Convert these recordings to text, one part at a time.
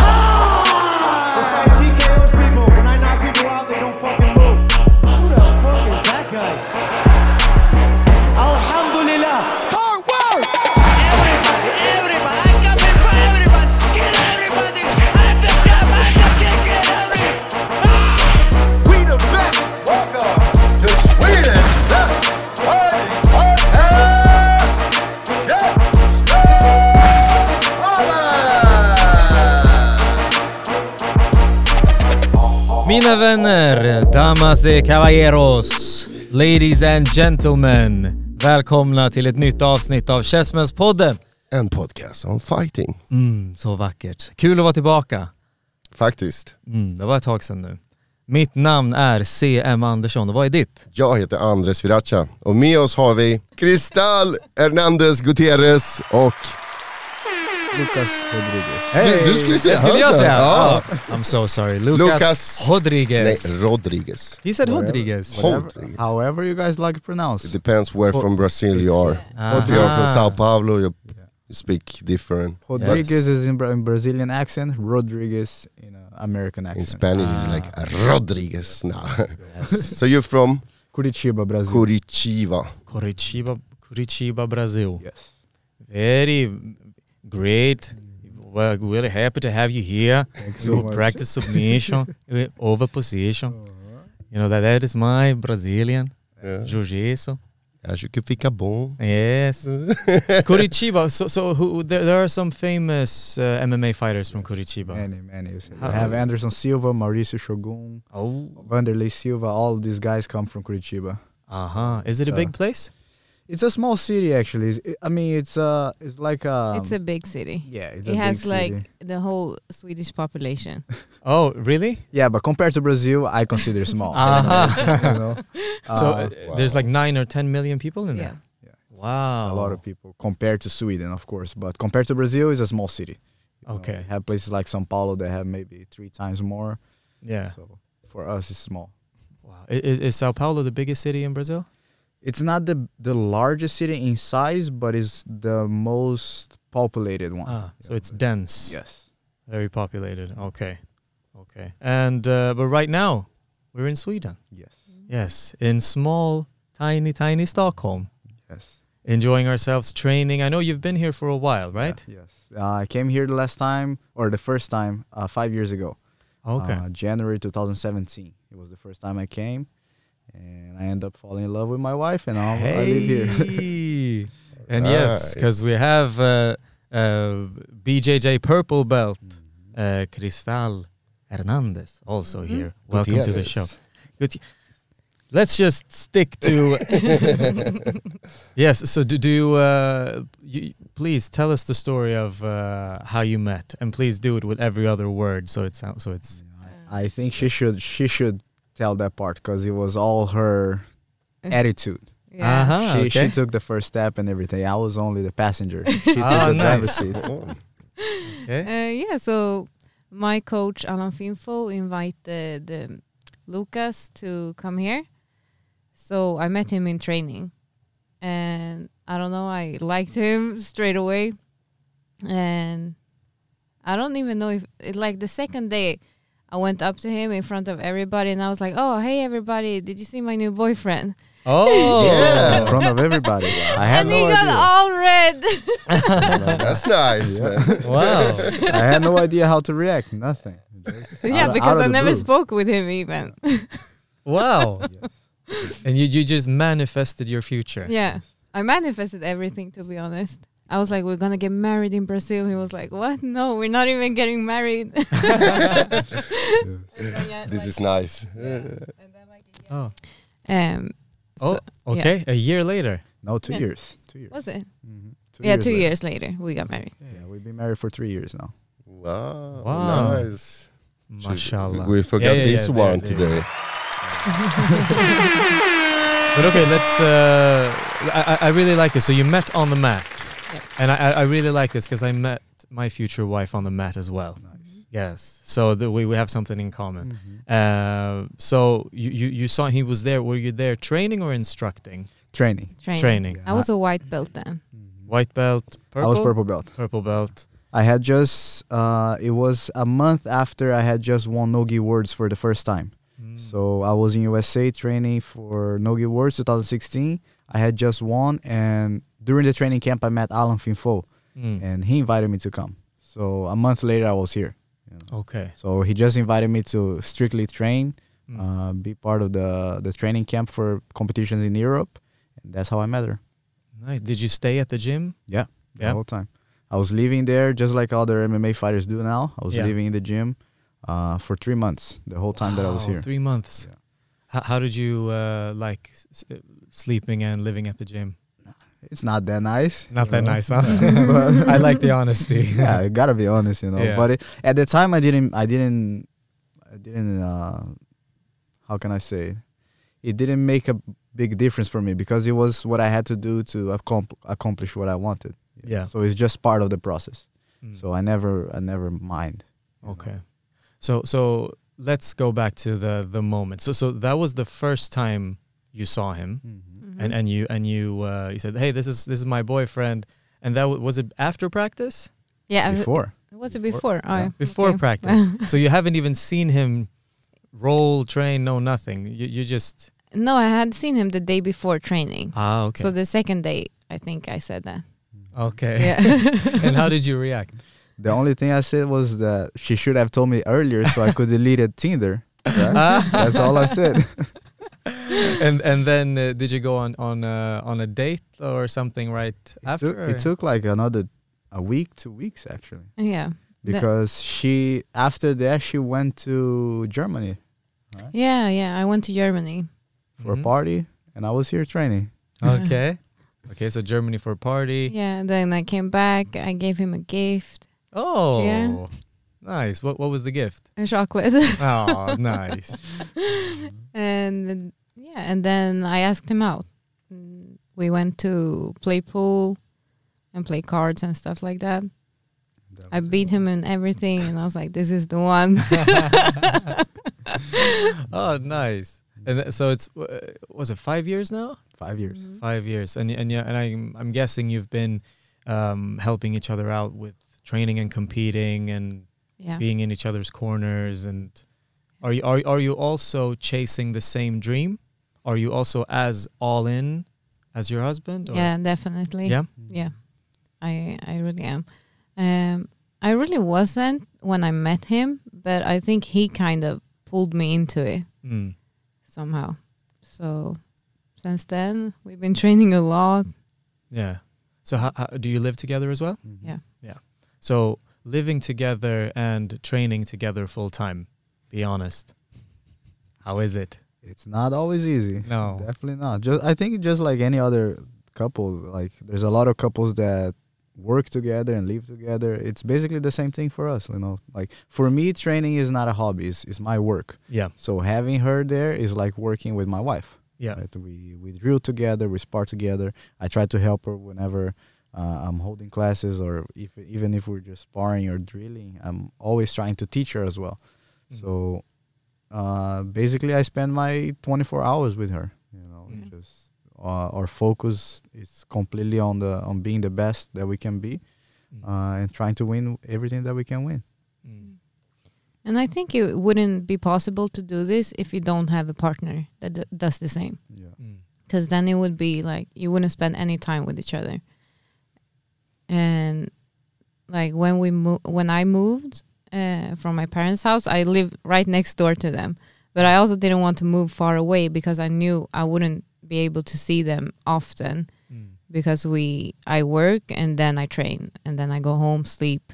time! It's like TKO's people. When I knock people out, they don't fucking move. Who the fuck is that guy? Alhamdulillah. Hard work! Everybody, I come in for everybody. Get everybody. I'm the champ, I just can't get everybody. We the best. Welcome to Sweden. Mina vänner, damas y caballeros, ladies and gentlemen. Välkomna till ett nytt avsnitt av Chessmanspodden. En podcast om fighting. Så vackert. Kul att vara tillbaka. Faktiskt. Det var ett tag sedan nu. Mitt namn är C.M. Andersson. Och vad är ditt? Jag heter Andres Viracha. Och med oss har vi Cristal Hernandez Gutierrez och Lucas Rodriguez. Hey, skulle jag säga? Ja. Oh, I'm so sorry. Lucas Rodriguez. Nej, Rodriguez. He said Rodriguez. However you guys like to pronounce. It depends where from Brazil you are. If you are from São Paulo, you speak different. Rodriguez is in Brazilian accent. Rodriguez in American accent. In Spanish it's like Rodriguez now. Yes. So you're from? Curitiba, Brazil. Curitiba, Brazil. Yes. Very... great. We're really happy to have you here. Thanks so much. Practice submission over position. You know that is my Brazilian jiu-jitsu. Acho que fica bom. Yes. Curitiba. So who, there are some famous MMA fighters from Curitiba. Many. We have Anderson Silva, Mauricio Shogun, Vanderlei Silva. All these guys come from Curitiba. Is it a big place? It's a small city, actually. I mean, it's like a... It's a big city. Yeah, it has like the whole Swedish population. Oh, really? Yeah, but compared to Brazil, I consider small. You know? There's like 9 or 10 million people in there? Yeah. Wow. A lot of people compared to Sweden, of course. But compared to Brazil, it's a small city. Okay. You have places like São Paulo that have maybe 3 times more. Yeah. So for us, it's small. Wow. Is São Paulo the biggest city in Brazil? It's not the largest city in size, but it's the most populated one. So it's dense. Yes. Very populated. Okay. And but right now, we're in Sweden. Yes. Yes, in small, tiny Stockholm. Yes. Enjoying ourselves, training. I know you've been here for a while, right? Yeah, yes. I came here the first time, 5 years ago. Okay. January 2017. It was the first time I came. And I end up falling in love with my wife, and I live here. And yes, because we have BJJ Purple Belt, Cristal Hernandez, also here. Welcome to the show. Let's just stick to... Yes, so do you please tell us the story of how you met, and please do it with every other word, so it's... I think she should tell that part, because it was all her attitude. Yeah. She took the first step and everything. I was only the passenger. She took the driver's seat. So my coach Alan Finfou invited Lucas to come here. So I met him in training, and I don't know, I liked him straight away, and I don't even know if it, like the second day, I went up to him in front of everybody, and I was like, oh, hey, everybody, did you see my new boyfriend? Oh, yeah, in front of everybody. I had no idea. And he got all red. That's nice. Yeah. Wow. I had no idea how to react, nothing. Yeah, because I never spoke with him even. Wow. Yes. And you just manifested your future. Yeah, I manifested everything, to be honest. I was like, we're going to get married in Brazil. He was like, what? No, we're not even getting married. This is nice. Yeah. And then a year later. No, 2 years. 2 years. Was it? Mm-hmm. Two years later, we got married. Yeah, we've been married for 3 years now. Wow. Nice. Mashallah. We forgot this one today. But okay, let's... I really like this. So you met on the mat. And I really like this because I met my future wife on the mat as well. Nice. Yes. So we have something in common. Mm-hmm. So you saw he was there. Were you there training or instructing? Training. Yeah. I was a white belt then. White belt, purple? I was purple belt. I had just, it was a month after I had just won Nogi Awards for the first time. So I was in USA training for Nogi Awards 2016. I had just won, and during the training camp I met Alan Finfou, and he invited me to come. So a month later I was here. You know? Okay. So he just invited me to strictly train, be part of the training camp for competitions in Europe, and that's how I met her. Nice. Did you stay at the gym? Yeah, the whole time. I was living there just like other MMA fighters do now. I was living in the gym for 3 months, the whole time that I was here. 3 months. Yeah. How did you like sleeping and living at the gym? It's not that nice. Not that nice, huh? Yeah. I like the honesty. Yeah, you gotta be honest, you know. Yeah. But at the time, I didn't. How can I say? It didn't make a big difference for me because it was what I had to do to accomplish what I wanted. Yeah. So it's just part of the process. So I never mind. Okay. Know? So let's go back to the moment. So that was the first time you saw him, and you said, "Hey, this is my boyfriend." And that was it after practice? Yeah. Before. Was it before? Yeah. Before practice. So you haven't even seen him roll, train, no nothing. You just. No, I had seen him the day before training. Ah, okay. So the second day, I think I said that. Okay. Yeah. And how did you react? The only thing I said was that she should have told me earlier so I could delete it Tinder. Right? That's all I said. And then did you go on a date or something right after? It took like another a week, 2 weeks actually. Yeah. Because after that she went to Germany. Right? Yeah, I went to Germany for a party and I was here training. Okay. Okay, so Germany for a party. Yeah, then I came back. I gave him a gift. Oh, yeah. Nice. What was the gift? A chocolate. Oh, nice. And then I asked him out. We went to play pool and play cards and stuff like that. I beat him in everything, and I was like, this is the one. Oh, nice. And so it's was it 5 years now? 5 years. Mm-hmm. 5 years, and I'm guessing you've been helping each other out with training and competing and being in each other's corners. And are you also chasing the same dream? Are you also as all in as your husband? Or? Yeah, definitely. Yeah, yeah. I really am. I really wasn't when I met him, but I think he kind of pulled me into it. Mm. Somehow. So since then we've been training a lot. Yeah. So how do you live together as well? Mm-hmm. Yeah. Yeah. So living together and training together full time. Be honest. How is it? It's not always easy. No. Definitely not. I think like any other couple, like there's a lot of couples that work together and live together. It's basically the same thing for us, you know. Like for me, training is not a hobby, it's my work. Yeah. So having her there is like working with my wife. Yeah. Right? We drill together, we spar together. I try to help her whenever I'm holding classes, or even if we're just sparring or drilling, I'm always trying to teach her as well. Mm-hmm. So basically I spend my 24 hours with her, you know. Mm-hmm. Just our focus is completely on being the best that we can be, and trying to win everything that we can win. Mm. And I think it wouldn't be possible to do this if you don't have a partner that does the same. Yeah. Because then it would be like you wouldn't spend any time with each other. And like when I moved from my parents' house, I lived right next door to them. But I also didn't want to move far away because I knew I wouldn't be able to see them often, because I work and then I train and then I go home, sleep,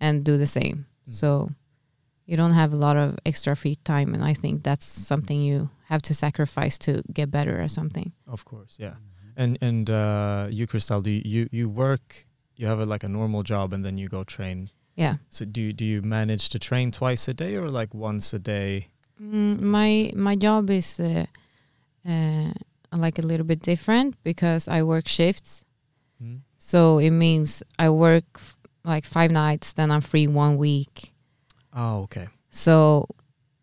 and do the same. So you don't have a lot of extra free time, and I think that's something you have to sacrifice to get better or something. Of course, yeah. And you, Cristal, do you work? You have like a normal job and then you go train. Yeah. So do you manage to train twice a day or like once a day? My job is. Like a little bit different because I work shifts. So it means I work like 5 nights, then I'm free 1 week. Oh, okay. So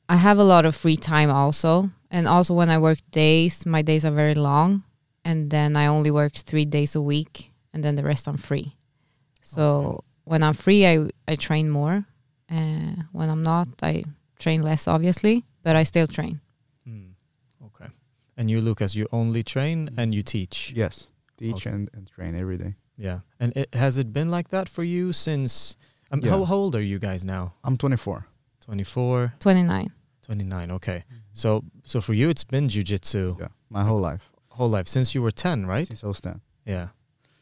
I have a lot of free time also. And also when I work days, my days are very long. And then I only work 3 days a week. And then the rest I'm free. So when I'm free, I train more. When I'm not, I train less, obviously. But I still train. Mm. Okay. And you, Lucas, you only train and you teach? Yes. Teach and train every day. Yeah. And has it been like that for you since... How old are you guys now? I'm 24. 24? 29. 29, okay. Mm-hmm. So for you, it's been jiu-jitsu? Yeah, my whole life. Whole life. Since you were 10, right? Since I was 10. Yeah.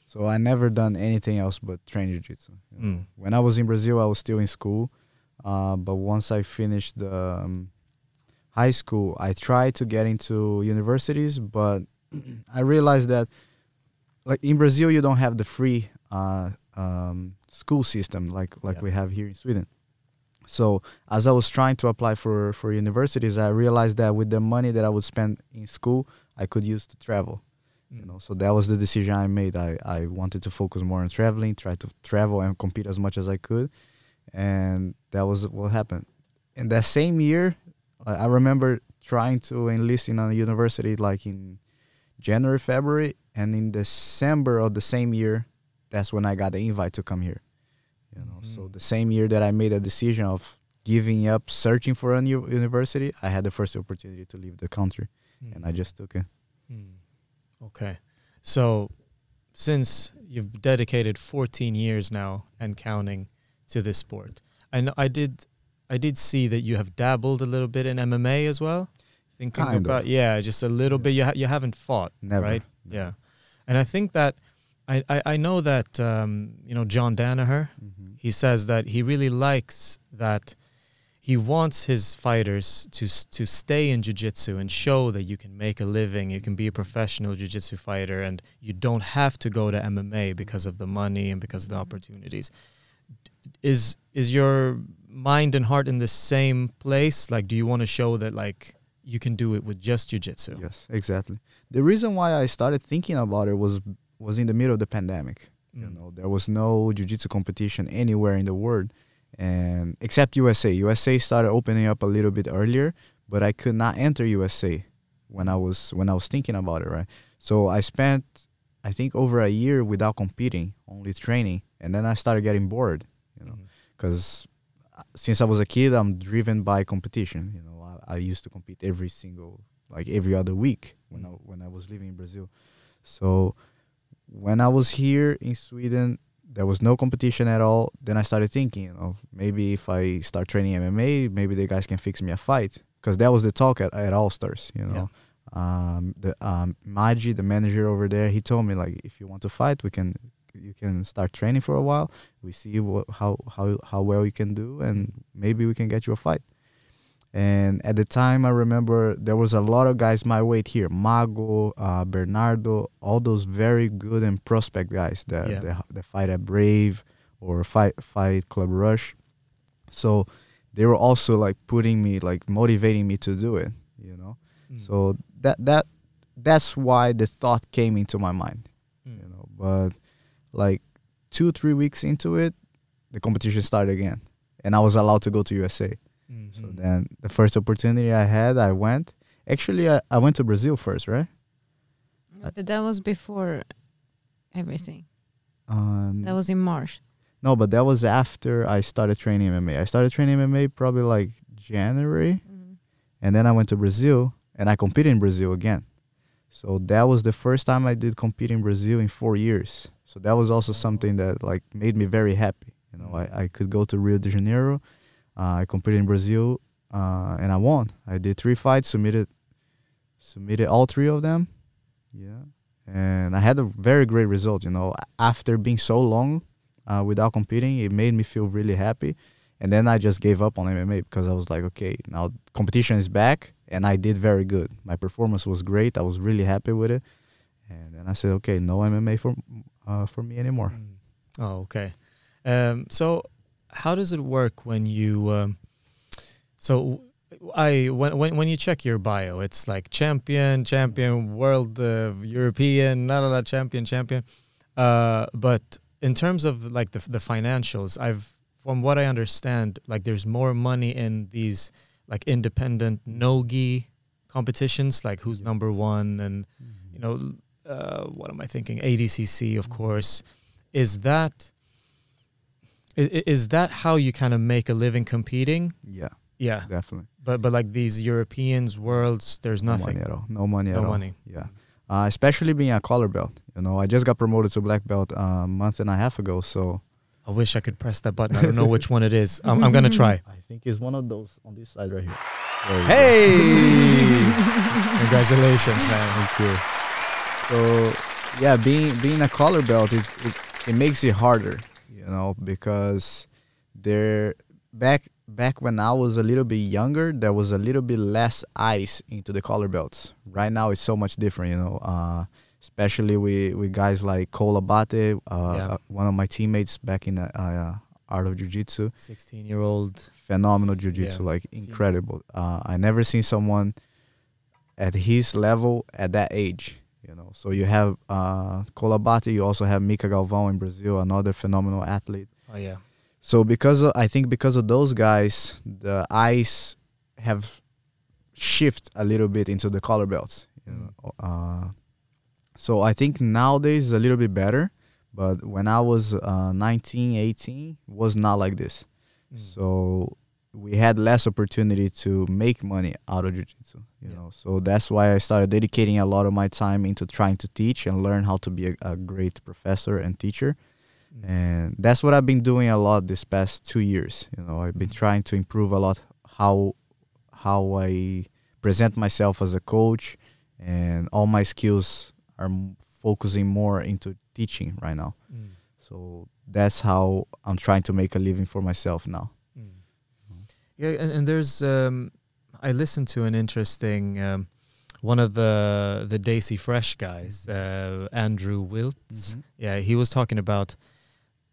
So I never done anything else but train jiu-jitsu. Mm. When I was in Brazil, I was still in school. But once I finished the high school, I tried to get into universities, but I realized that like in Brazil, you don't have the free school system like we have here in Sweden. So as I was trying to apply for universities, I realized that with the money that I would spend in school, I could use to travel. Mm. You know, so that was the decision I made. I wanted to focus more on traveling, try to travel and compete as much as I could. And that was what happened. In that same year, I remember trying to enlist in a university like in January, February, and in December of the same year, that's when I got the invite to come here. You know, so the same year that I made a decision of giving up searching for a new university, I had the first opportunity to leave the country, and I just took it. Mm. Okay. So since you've dedicated 14 years now and counting to this sport, and I did see that you have dabbled a little bit in MMA as well. Thinking kind about of. Yeah, just a little bit. You haven't fought, never, right? No. Yeah, and I think that. I know that, John Danaher, he says that he really likes that he wants his fighters to stay in jiu-jitsu and show that you can make a living, you can be a professional jiu-jitsu fighter, and you don't have to go to MMA because of the money and because of the opportunities. Is your mind and heart in the same place? Like, do you want to show that, like, you can do it with just jiu-jitsu? Yes, exactly. The reason why I started thinking about it was in the middle of the pandemic. You know, there was no jiu-jitsu competition anywhere in the world, and except USA. USA started opening up a little bit earlier, but I could not enter USA when I was thinking about it, right? So I spent, I think, over a year without competing, only training, and then I started getting bored, you know, because since I was a kid, I'm driven by competition. You know, I used to compete every other week when I was living in Brazil, so. When I was here in Sweden, there was no competition at all. Then I started thinking, you know, maybe if I start training MMA, maybe the guys can fix me a fight. Because that was the talk at All Stars, you know. Yeah. Maji, the manager over there, he told me, like, if you want to fight, you can start training for a while. We see how well you can do, and maybe we can get you a fight. And at the time, I remember there was a lot of guys my weight here. Mago, Bernardo, all those very good and prospect guys that fight at Brave or fight Club Rush. So they were also, like, putting me, like, motivating me to do it, you know. Mm. So that's why the thought came into my mind, you know. But, like, 2-3 weeks into it, the competition started again. And I was allowed to go to USA. Mm-hmm. So then the first opportunity I had, I went. Actually, I went to Brazil first, right? But that was before everything. That was in March. No, but that was after I started training MMA. I started training MMA probably like January. Mm-hmm. And then I went to Brazil, and I competed in Brazil again. So that was the first time I did compete in Brazil in 4 years. So that was also something that, like, made me very happy. You know, I could go to Rio de Janeiro. I competed in Brazil, and I won. I did 3 fights, submitted all 3 of them. Yeah. And I had a very great result, you know. After being so long without competing, it made me feel really happy. And then I just gave up on MMA because I was like, okay, now competition is back, and I did very good. My performance was great. I was really happy with it. And then I said, okay, no MMA for me anymore. Oh, okay. So... How does it work when you? When you check your bio, it's like champion, world, European, champion. But in terms of, like, the financials, I've from what I understand, like there's more money in these like independent nogi competitions, like Who's Number One and you know what am I thinking? ADCC, of course. Is that how you kind of make a living competing? Yeah. Yeah. Definitely. But like these Europeans, worlds, there's nothing. No money at all. Yeah. Especially being a collar belt. You know, I just got promoted to black belt a month and a half ago, so. I wish I could press that button. I don't know which one it is. I'm going to try. I think it's one of those on this side right here. Hey! Congratulations, man. Thank you. So, yeah, being a collar belt, it makes it harder, you know, because there back when I was a little bit younger, there was a little bit less ice into the collar belts. Right now, it's so much different, you know, especially with guys like Cole Abate, one of my teammates back in the Art of Jiu-Jitsu. 16-year-old. Phenomenal Jiu-Jitsu, like incredible. I never seen someone at his level at that age, you know. So you have Cole Abate, you also have Mika Galvão in Brazil, another phenomenal athlete. Oh, yeah. So because of those guys, the eyes have shifted a little bit into the collar belts. You know? So I think nowadays it's a little bit better, but when I was 19, 18, it was not like this. So we had less opportunity to make money out of jiu-jitsu. You know? So that's why I started dedicating a lot of my time into trying to teach and learn how to be a great professor and teacher. And that's what I've been doing a lot this past 2 years. You know, I've been trying to improve a lot how I present myself as a coach, and all my skills are focusing more into teaching right now. So that's how I'm trying to make a living for myself now. Yeah, and there's I listened to an interesting one of the Daisy Fresh guys, Andrew Wiltz. Yeah, he was talking about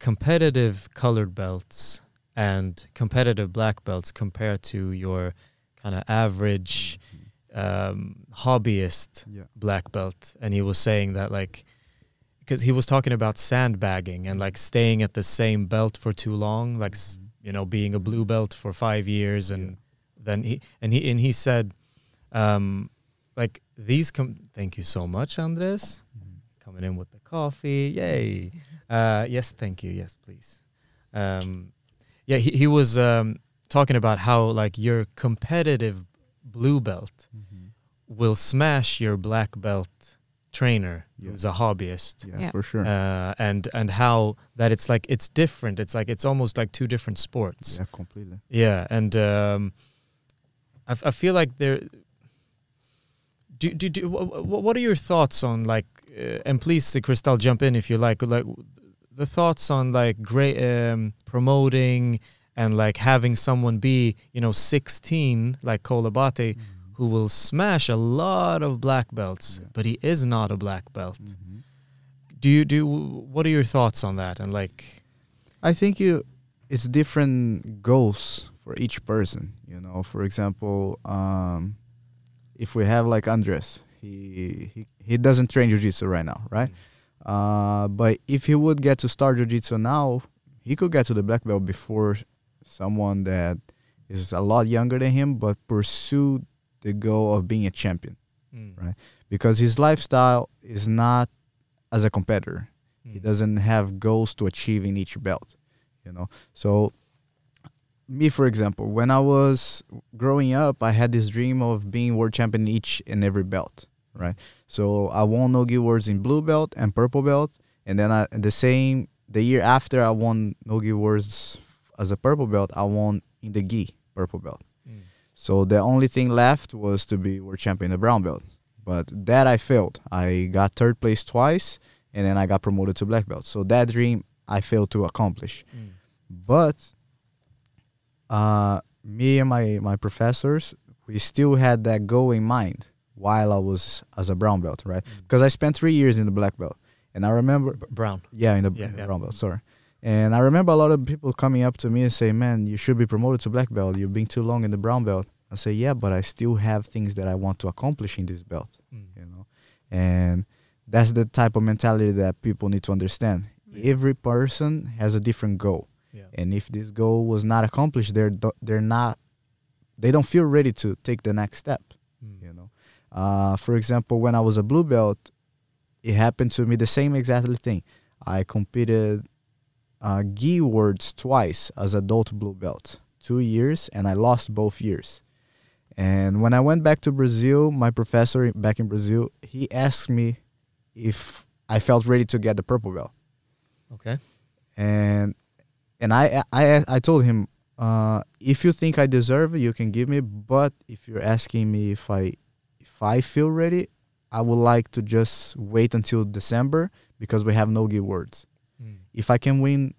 competitive colored belts and competitive black belts compared to your kind of average hobbyist black belt. And he was saying that, like, because he was talking about sandbagging and like staying at the same belt for too long, like you know, being a blue belt for 5 years, and then he said, like these thank you so much, Andres, coming in with the coffee, yay. Yes, thank you, yes, please. He was talking about how like your competitive blue belt will smash your black belt trainer who's a hobbyist. Yeah, for sure. And how that it's like it's different. It's like it's almost like two different sports. Yeah, completely. Yeah, and I feel like there. Do what are your thoughts on like and please Cristal jump in if you like the thoughts on like great promoting and like having someone be, you know, 16 like Cole Abate who will smash a lot of black belts but he is not a black belt. What are your thoughts on that? And like I think it's different goals for each person, you know. For example, if we have like Andres, he doesn't train jiu-jitsu right now, right? But if he would get to start jiu-jitsu now, he could get to the black belt before someone that is a lot younger than him, but pursue the goal of being a champion, right? Because his lifestyle is not as a competitor. He doesn't have goals to achieve in each belt, you know? So me, for example, when I was growing up, I had this dream of being world champion each and every belt, right? So I won Nogi Awards in blue belt and purple belt, and then the year after I won Nogi Awards as a purple belt, I won in the gi purple belt. So the only thing left was to be world champion in the brown belt, but that I failed. I got third place twice, and then I got promoted to black belt. So that dream I failed to accomplish, but me and my professors, we still had that goal in mind while I was as a brown belt, right? Because I spent 3 years in the black belt, and I remember brown. Yeah, in the brown belt. Sorry. And I remember a lot of people coming up to me and say, "Man, you should be promoted to black belt. You've been too long in the brown belt." I say, "Yeah, but I still have things that I want to accomplish in this belt, you know." And that's the type of mentality that people need to understand. Every person has a different goal. Yeah. And if this goal was not accomplished, they don't feel ready to take the next step. You know, for example, when I was a blue belt, it happened to me the same exact thing. I competed gi worlds twice as adult blue belt, 2 years, and I lost both years. And when I went back to Brazil, my professor back in Brazil, he asked me if I felt ready to get the purple belt. Okay. And I told him, if you think I deserve it, you can give me. But if you're asking me if I feel ready, I would like to just wait until December because we have Nogi Awards. Mm. If I can win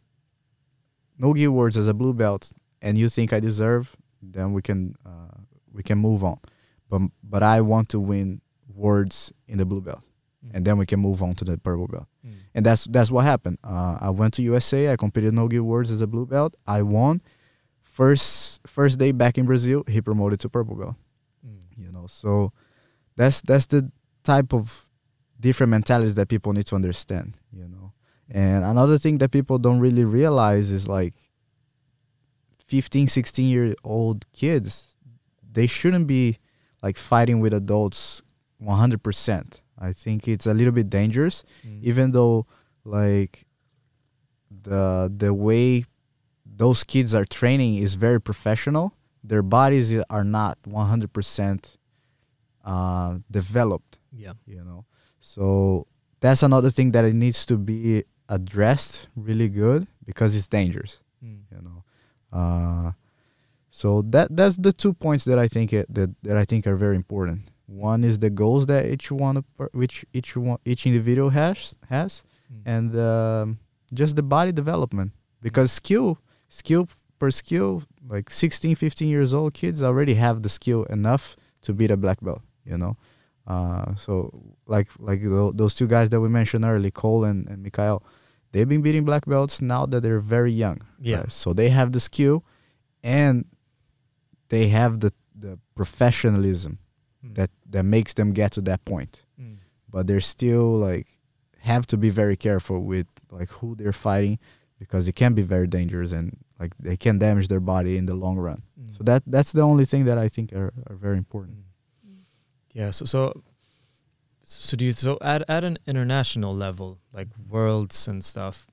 Nogi Awards as a blue belt and you think I deserve, then we can move on. But I want to win awards in the blue belt. And then we can move on to the purple belt. Mm. And that's what happened. I went to USA. I competed Nogi Awards as a blue belt. I won. First day back in Brazil, he promoted to purple belt. Mm. You know, so that's the type of different mentalities that people need to understand, you know. And another thing that people don't really realize is, like, 15, 16-year-old kids, they shouldn't be, like, fighting with adults 100%. I think it's a little bit dangerous, even though, like, the way those kids are training is very professional. Their bodies are not 100% developed. Yeah, you know. So that's another thing that it needs to be addressed really good because it's dangerous. You know. So that's the 2 points that I think that I think are very important. One is the goals that each individual has, and just the body development, because skill, like 16, 15 years old kids already have the skill enough to beat a black belt, you know. So like those two guys that we mentioned earlier, Cole and Mikael, they've been beating black belts now that they're very young. Yeah. Right? So they have the skill, and they have the professionalism that makes them get to that point. But they're still, like, have to be very careful with, like, who they're fighting, because it can be very dangerous, and, like, they can damage their body in the long run. So that's the only thing that I think are very important. Yeah. So do you, so at an international level, like worlds and stuff,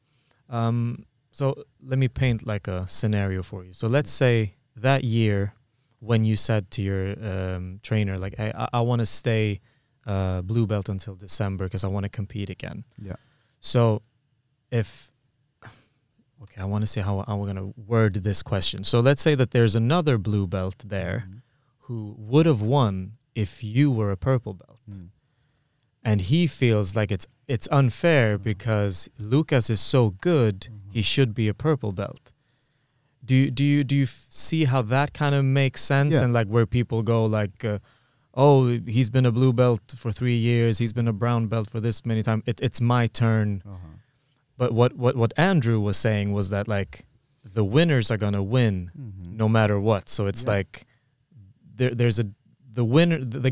so let me paint, like, a scenario for you. So let's say that year when you said to your trainer, like, hey, I want to stay blue belt until December because I want to compete again. Yeah. So I want to see how I'm going to word this question. So let's say that there's another blue belt there who would have won if you were a purple belt. And he feels like it's unfair because Lucas is so good, he should be a purple belt. Do you see how that kind of makes sense? Yeah. And, like, where people go, like, he's been a blue belt for 3 years, he's been a brown belt for this many times, it's my turn. But what Andrew was saying was that, like, the winners are gonna win no matter what. So it's like the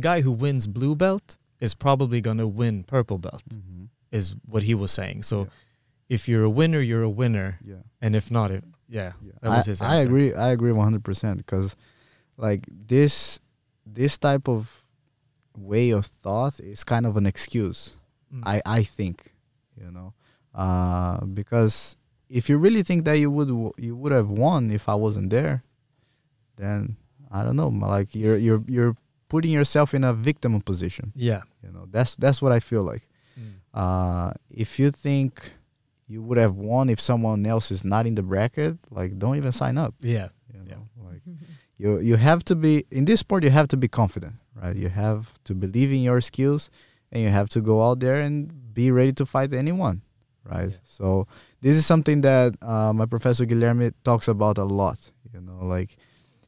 guy who wins blue belt is probably gonna win purple belt, is what he was saying. So if you're a winner, you're a winner, and if not, that was his answer. I agree 100%, because, like, this type of way of thought is kind of an excuse. I think, you know, because if you really think that you would have won if I wasn't there, then I don't know, like, you're putting yourself in a victim position. Yeah, you know, that's what I feel like. If you think you would have won if someone else is not in the bracket, like, don't even sign up. Yeah. You know? Like, you have to be, in this sport, you have to be confident, right? You have to believe in your skills, and you have to go out there and be ready to fight anyone, right? Yeah. So this is something that my professor Guilherme talks about a lot, you know, like,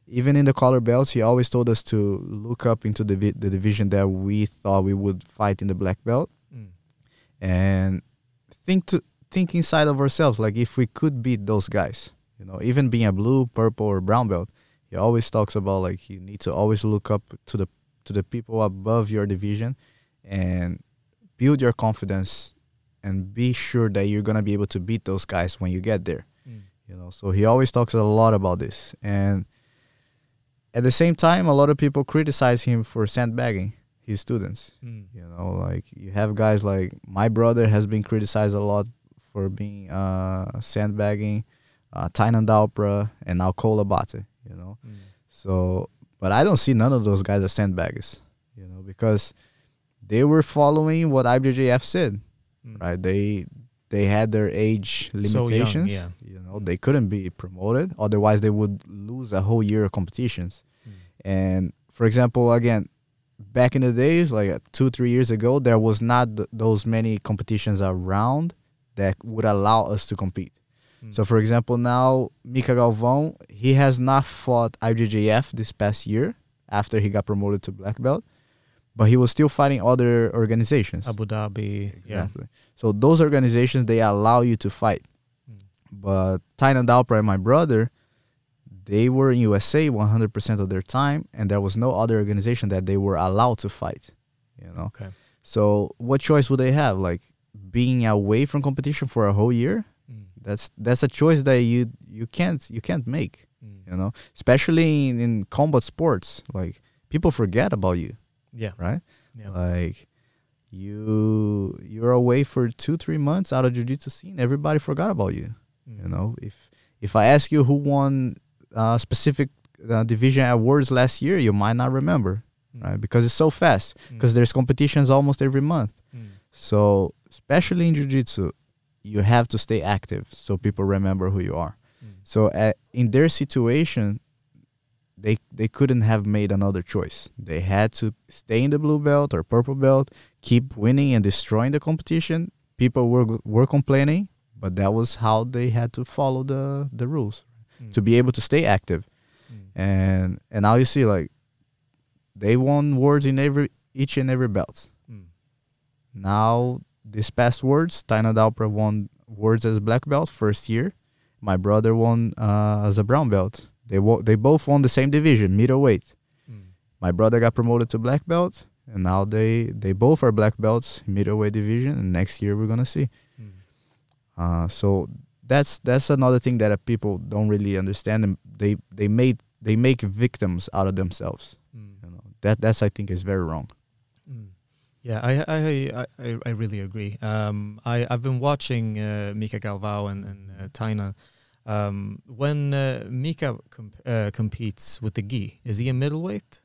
even in the color belts, he always told us to look up into the division that we thought we would fight in the black belt, and think inside of ourselves, like, if we could beat those guys, you know, even being a blue, purple, or brown belt, he always talks about, like, you need to always look up to the people above your division and build your confidence and be sure that you're going to be able to beat those guys when you get there. you know. So he always talks a lot about this. And at the same time, a lot of people criticize him for sandbagging his students. You know, like you have guys like my brother has been criticized a lot for being sandbagging, Tainan Dalpra, and now Cole Abate, you know. So, but I don't see none of those guys as sandbaggers, you know, because they were following what IBJJF said, right? They had their age limitations, so young, you know, they couldn't be promoted. Otherwise, they would lose a whole year of competitions. And for example, again, back in the days, like 2-3 years ago, there was not those many competitions around that would allow us to compete. So for example, now Mika Galvão, he has not fought IBJJF this past year after he got promoted to black belt, but he was still fighting other organizations. Abu Dhabi. Exactly. So those organizations, they allow you to fight. But Tainan Dalpra and my brother, they were in USA 100% of their time, and there was no other organization that they were allowed to fight, you know? Okay. So what choice would they have? Like being away from competition for a whole year? That's a choice that you can't make, you know? Especially in combat sports, like people forget about you. Yeah. Right? Yeah. Like you're away for 2-3 months out of jiu-jitsu scene, everybody forgot about you. You know, if I ask you who won specific division awards last year, you might not remember, right? Because it's so fast, because there's competitions almost every month. So especially in jiu-jitsu, you have to stay active so people remember who you are. So in their situation, they couldn't have made another choice. They had to stay in the blue belt or purple belt, keep winning and destroying the competition. People were complaining, but that was how they had to follow the rules to be able to stay active. And now you see, like, they won awards in each and every belt. Now this past awards, Tainan Dalpra won awards as black belt first year. My brother won as a brown belt. They both won the same division, middleweight. My brother got promoted to black belt, and now they both are black belts, middleweight division, and next year we're going to see. So that's another thing that people don't really understand, and they make victims out of themselves. You know, that's I think is very wrong. Yeah, I really agree. I've been watching Mika Galvão and Tainan. When Mika competes with the gi, is he a middleweight?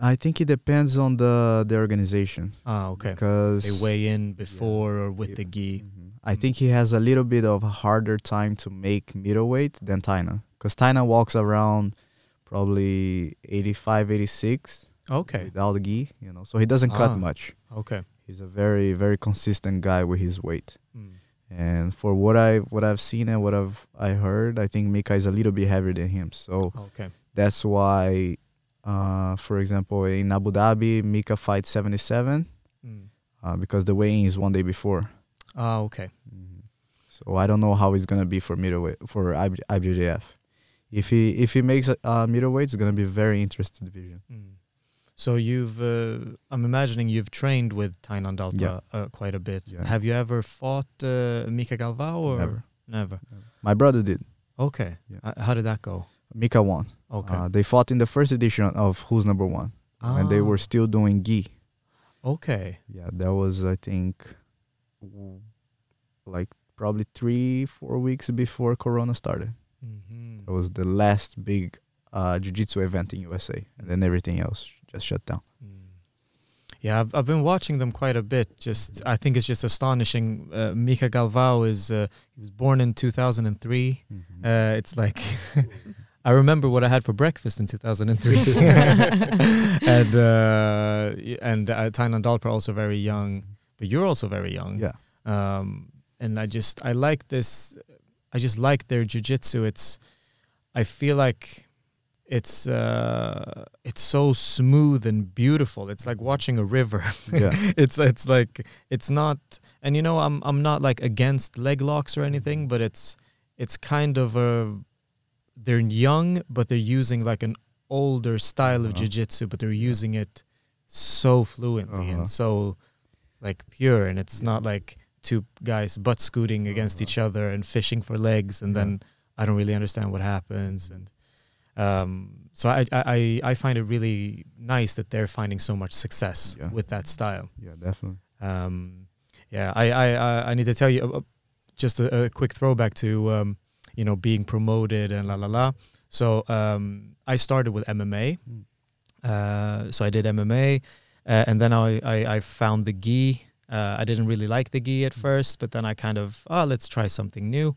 I think it depends on the organization. Ah, okay. Because they weigh in before or with the gi. I think he has a little bit of a harder time to make middleweight than Tainan, because Tainan walks around probably 85, 86. Okay. Without the gi, you know, so he doesn't cut much. Okay. He's a very, very consistent guy with his weight. And for what I've seen and what I heard, I think Mika is a little bit heavier than him. So that's why, for example, in Abu Dhabi, Mika fights 77 because the weigh-in is one day before. Ah, okay. So I don't know how it's gonna be for middleweight for IBJJF. If he makes middleweight, it's gonna be a very interesting division. So I'm imagining you've trained with Tainan Dalpra quite a bit. Yeah. Have you ever fought Mika Galvão? Or Never. My brother did. Okay. Yeah. How did that go? Mika won. Okay. They fought in the first edition of Who's Number One, and they were still doing gi. Okay. Yeah, that was, I think, like probably 3-4 weeks before Corona started. It was the last big jiu-jitsu event in USA, and then everything else just shut down. Yeah, I've been watching them quite a bit. Just, I think it's just astonishing. Mika Galvão he was born in 2003. It's like I remember what I had for breakfast in 2003. and Tainan Dalpra also very young, but you're also very young. Yeah. And I like this. I just like their jiu-jitsu. I feel like it's so smooth and beautiful. It's like watching a river. Yeah. It's like, it's not, and you know, I'm not like against leg locks or anything, but it's kind of they're young, but they're using like an older style of jiu-jitsu, but they're using it so fluently and so like pure, and it's not like two guys butt scooting against each other and fishing for legs, and then I don't really understand what happens. And so I find it really nice that they're finding so much success with that style. Yeah, definitely. I need to tell you just a quick throwback to being promoted and la. So I started with MMA. So I did MMA, and then I found the gi. I didn't really like the gi at first, but then I kind of, let's try something new.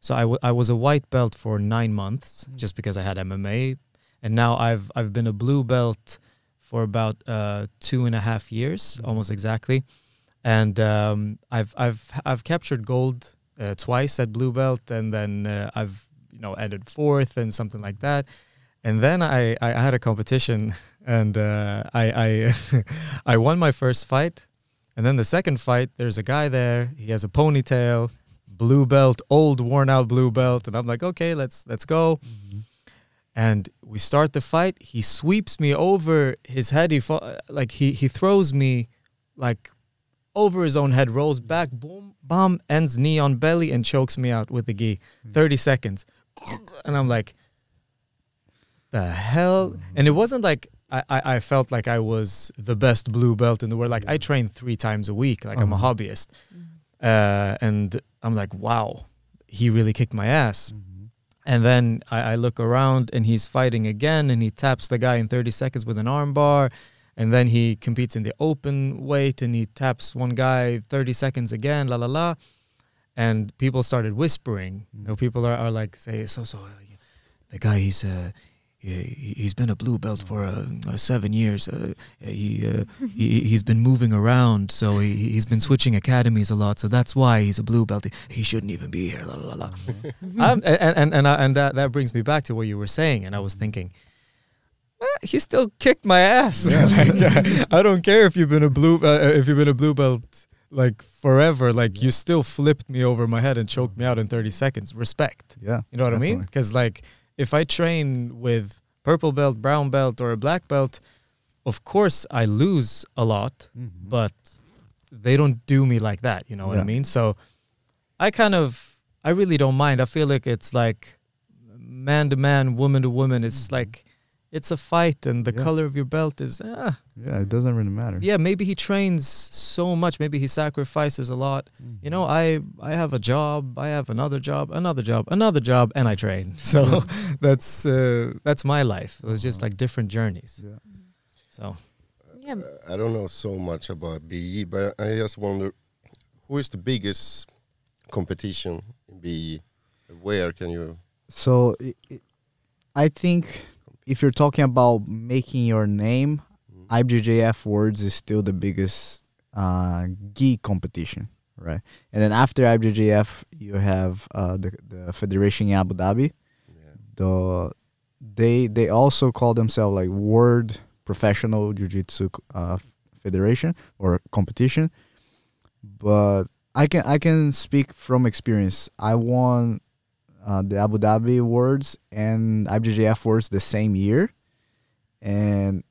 So I was a white belt for 9 months just because I had MMA. And now I've been a blue belt for about 2.5 years, almost exactly. And I've captured gold twice at blue belt, and then I've ended fourth and something like that. And then I had a competition, and I I won my first fight. And then the second fight, there's a guy there. He has a ponytail, blue belt, old worn-out blue belt. And I'm like, okay, let's go. Mm-hmm. And we start the fight. He sweeps me over his head. He throws me like over his own head, rolls back, boom, bam, ends knee on belly, and chokes me out with the gi. 30 seconds. And I'm like, the hell? Mm-hmm. And it wasn't like... I felt like I was the best blue belt in the world. Like I train 3 times a week. Like I'm a hobbyist. And I'm like, wow, he really kicked my ass. And then I look around and he's fighting again. And he taps the guy in 30 seconds with an arm bar. And then he competes in the open weight. And he taps one guy 30 seconds again, la, la, la. And people started whispering. You know, people are like, say, so the guy, he's... He's been a blue belt for 7 years. He's been moving around, so he's been switching academies a lot. So that's why he's a blue belt. He shouldn't even be here. La la la. And that brings me back to what you were saying. And I was thinking, he still kicked my ass. Yeah. I don't care if you've been a blue belt like forever. Like you still flipped me over my head and choked me out in 30 seconds. Respect. Yeah, you know what definitely. I mean? Because like. If I train with purple belt, brown belt, or a black belt, of course I lose a lot, but they don't do me like that. You know what I mean? So I really don't mind. I feel like it's like man to man, woman to woman. It's like, it's a fight, and the color of your belt is, Yeah, it doesn't really matter. Yeah, maybe he trains so much. Maybe he sacrifices a lot. You know, I have a job. I have another job, and I train. So that's my life. It was just like different journeys. Yeah. So. Yeah. I don't know so much about BE, but I just wonder, who is the biggest competition in BE? Where can you? So, I think... If you're talking about making your name, IBJJF Worlds is still the biggest gi competition, right? And then after IBJJF, you have the federation in Abu Dhabi. Yeah. They also call themselves like World Professional Jiu-Jitsu Federation or competition. But I can speak from experience. I won. The Abu Dhabi Worlds and IBJJF Worlds the same year. And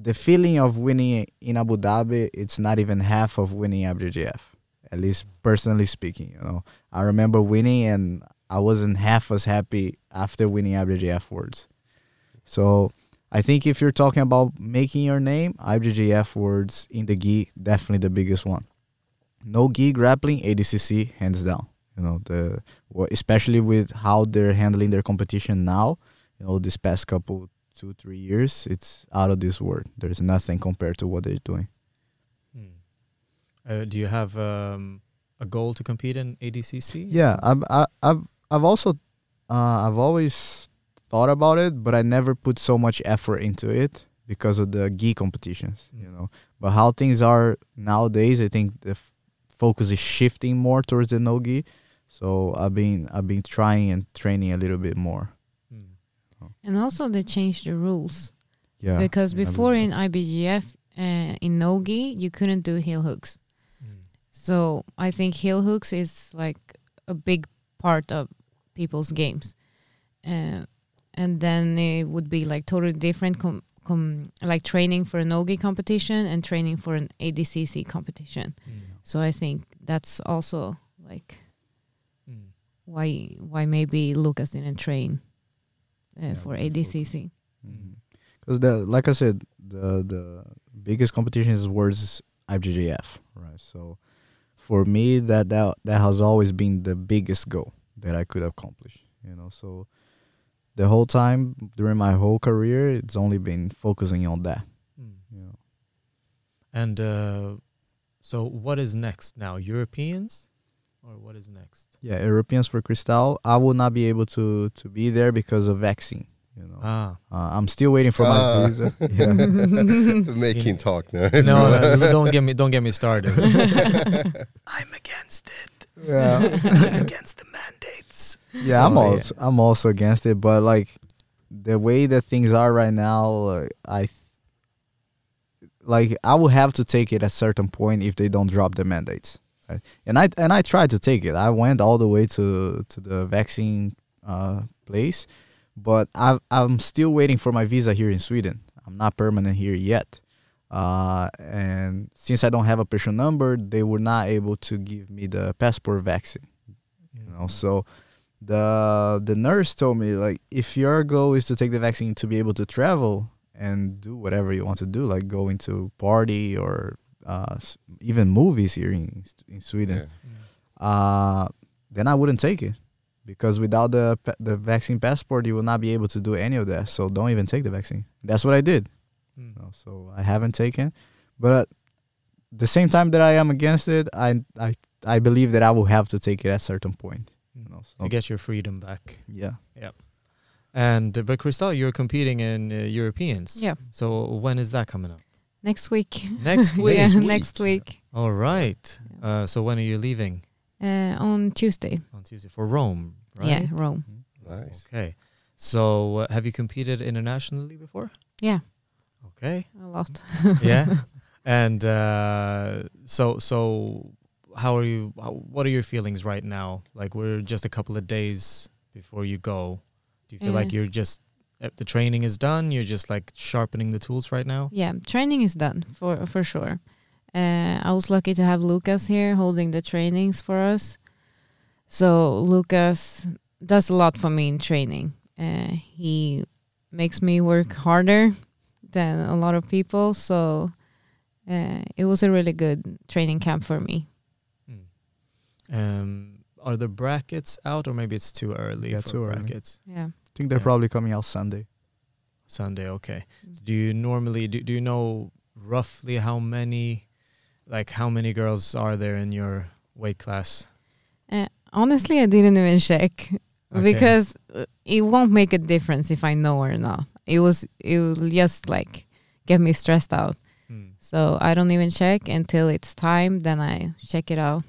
the feeling of winning in Abu Dhabi, it's not even half of winning IBJJF, at least personally speaking. I remember winning, and I wasn't half as happy after winning IBJJF Worlds. So I think if you're talking about making your name, IBJJF Worlds in the gi, definitely the biggest one. No gi grappling, ADCC, hands down. Especially with how they're handling their competition now, this past couple 2-3 years, it's out of this world. There's nothing compared to what they're doing. Do you have a goal to compete in ADCC? Yeah, I've always thought about it, but I never put so much effort into it because of the gi competitions. But how things are nowadays, I think the focus is shifting more towards the no gi. So I've been trying and training a little bit more. And also they changed the rules. Yeah. Because before in IBJJF, in no-gi, you couldn't do heel hooks. So I think heel hooks is like a big part of people's games. And then it would be like totally different, like training for a no-gi competition and training for an ADCC competition. So I think that's also like why maybe Lucas didn't train for ADCC. Because like I said, the biggest competition is world's IBJJF, right? So for me, that has always been the biggest goal that I could accomplish, you know. So the whole time during my whole career, it's only been focusing on that. You know. And so, what is next now? Europeans, or what is next? Yeah, Europeans for Cristal. I will not be able to be there because of vaccine. You know, I'm still waiting for my visa. Yeah. Making talk now. No, don't get me started. I'm against it. Yeah, I'm against the mandates. Yeah, so, I'm also against it. But like the way that things are right now, I will have to take it at a certain point if they don't drop the mandates. Right? And I tried to take it. I went all the way to the vaccine place. But I'm still waiting for my visa here in Sweden. I'm not permanent here yet. And since I don't have a patient number, they were not able to give me the passport vaccine. You know, so the nurse told me, like, if your goal is to take the vaccine to be able to travel and do whatever you want to do, like go into party or even movies here in Sweden, then I wouldn't take it. Because without the vaccine passport, you will not be able to do any of that. So don't even take the vaccine. That's what I did. You know, so I haven't taken. But the same time that I am against it, I believe that I will have to take it at a certain point. You know, so to get your freedom back. Yeah. Yeah. And but Cristal, you're competing in Europeans. Yeah. So when is that coming up? Next week. Next week. Yeah, next week. Yeah. All right. Yeah. So when are you leaving? On Tuesday. On Tuesday for Rome, right? Yeah, Rome. Mm-hmm. Nice. Okay. So, have you competed internationally before? Yeah. Okay. A lot. Yeah. And so how are you? What are your feelings right now? Like, we're just a couple of days before you go. Do you feel like you're just the training is done? You're just like sharpening the tools right now. Yeah, training is done for sure. I was lucky to have Lucas here holding the trainings for us. So Lucas does a lot for me in training. He makes me work harder than a lot of people. So it was a really good training camp for me. Are the brackets out, or maybe it's too early for brackets? Yeah, I think they're probably coming out Sunday. Sunday, okay. Mm-hmm. Do you normally do? Do you know roughly how many girls are there in your weight class? Honestly, I didn't even check because it won't make a difference if I know or not. It will just like get me stressed out. So I don't even check until it's time. Then I check it out.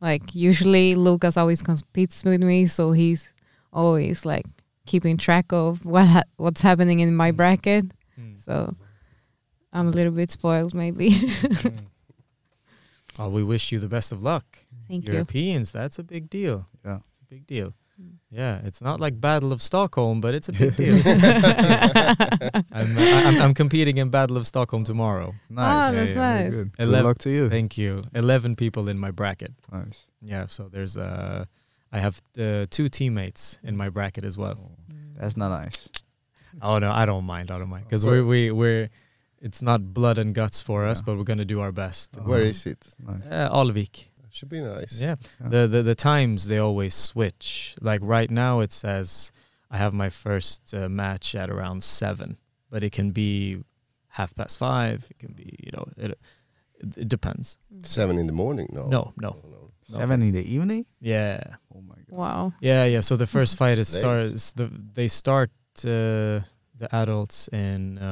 Like usually Lucas always competes with me, so he's always like keeping track of what's happening in my bracket. So I'm a little bit spoiled maybe. Oh, we wish you the best of luck. Thank you. Europeans, that's a big deal. Yeah. It's a big deal. Yeah, it's not like Battle of Stockholm, but it's a big deal. I'm competing in Battle of Stockholm tomorrow. Nice. Oh, that's nice. Good. 11, good luck to you. Thank you. 11 people in my bracket. Nice. Yeah, so there's I have 2 teammates in my bracket as well. Oh, that's not nice. Oh no, I don't mind. Because we're it's not blood and guts for us, but we're going to do our best. Where is it? Nice. Alvik. Should be nice. Yeah. The times, they always switch. Like right now it says I have my first match at around 7, but it can be 5:30. It can be, you know, it depends. 7 in the morning? No. 7 in the evening? Yeah. Oh my God. Wow. Yeah. So the first fight starts. They start the adults in...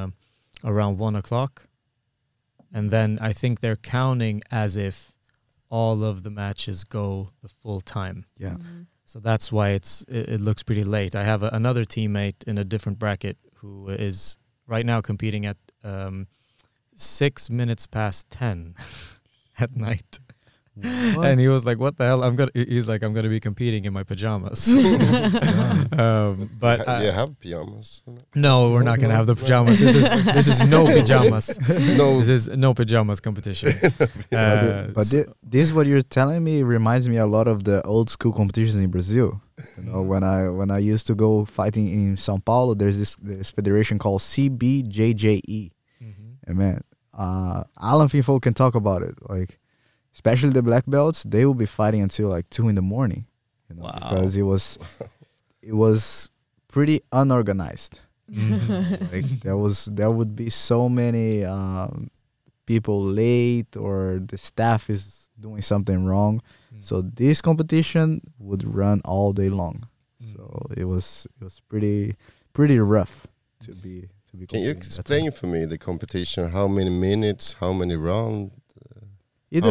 around 1:00, and then I think they're counting as if all of the matches go the full time. Yeah. Mm-hmm. So that's why it looks pretty late. I have another teammate in a different bracket who is right now competing at 6 minutes past 10 at night. What? And he was like, "What the hell? I'm gonna be competing in my pajamas." But you have pajamas? No, we're not gonna have the pajamas. This is no pajamas. No, this is no pajamas competition. But this what you're telling me reminds me a lot of the old school competitions in Brazil. You know, when I used to go fighting in São Paulo, there's this federation called CBJJE, and man, Alan Finfou can talk about it, like. Especially the black belts, they will be fighting until like 2 a.m, you know, because it was pretty unorganized. Like there would be so many people late, or the staff is doing something wrong. So this competition would run all day long. So it was pretty rough to be. Can you explain for me the competition? How many minutes? How many rounds? It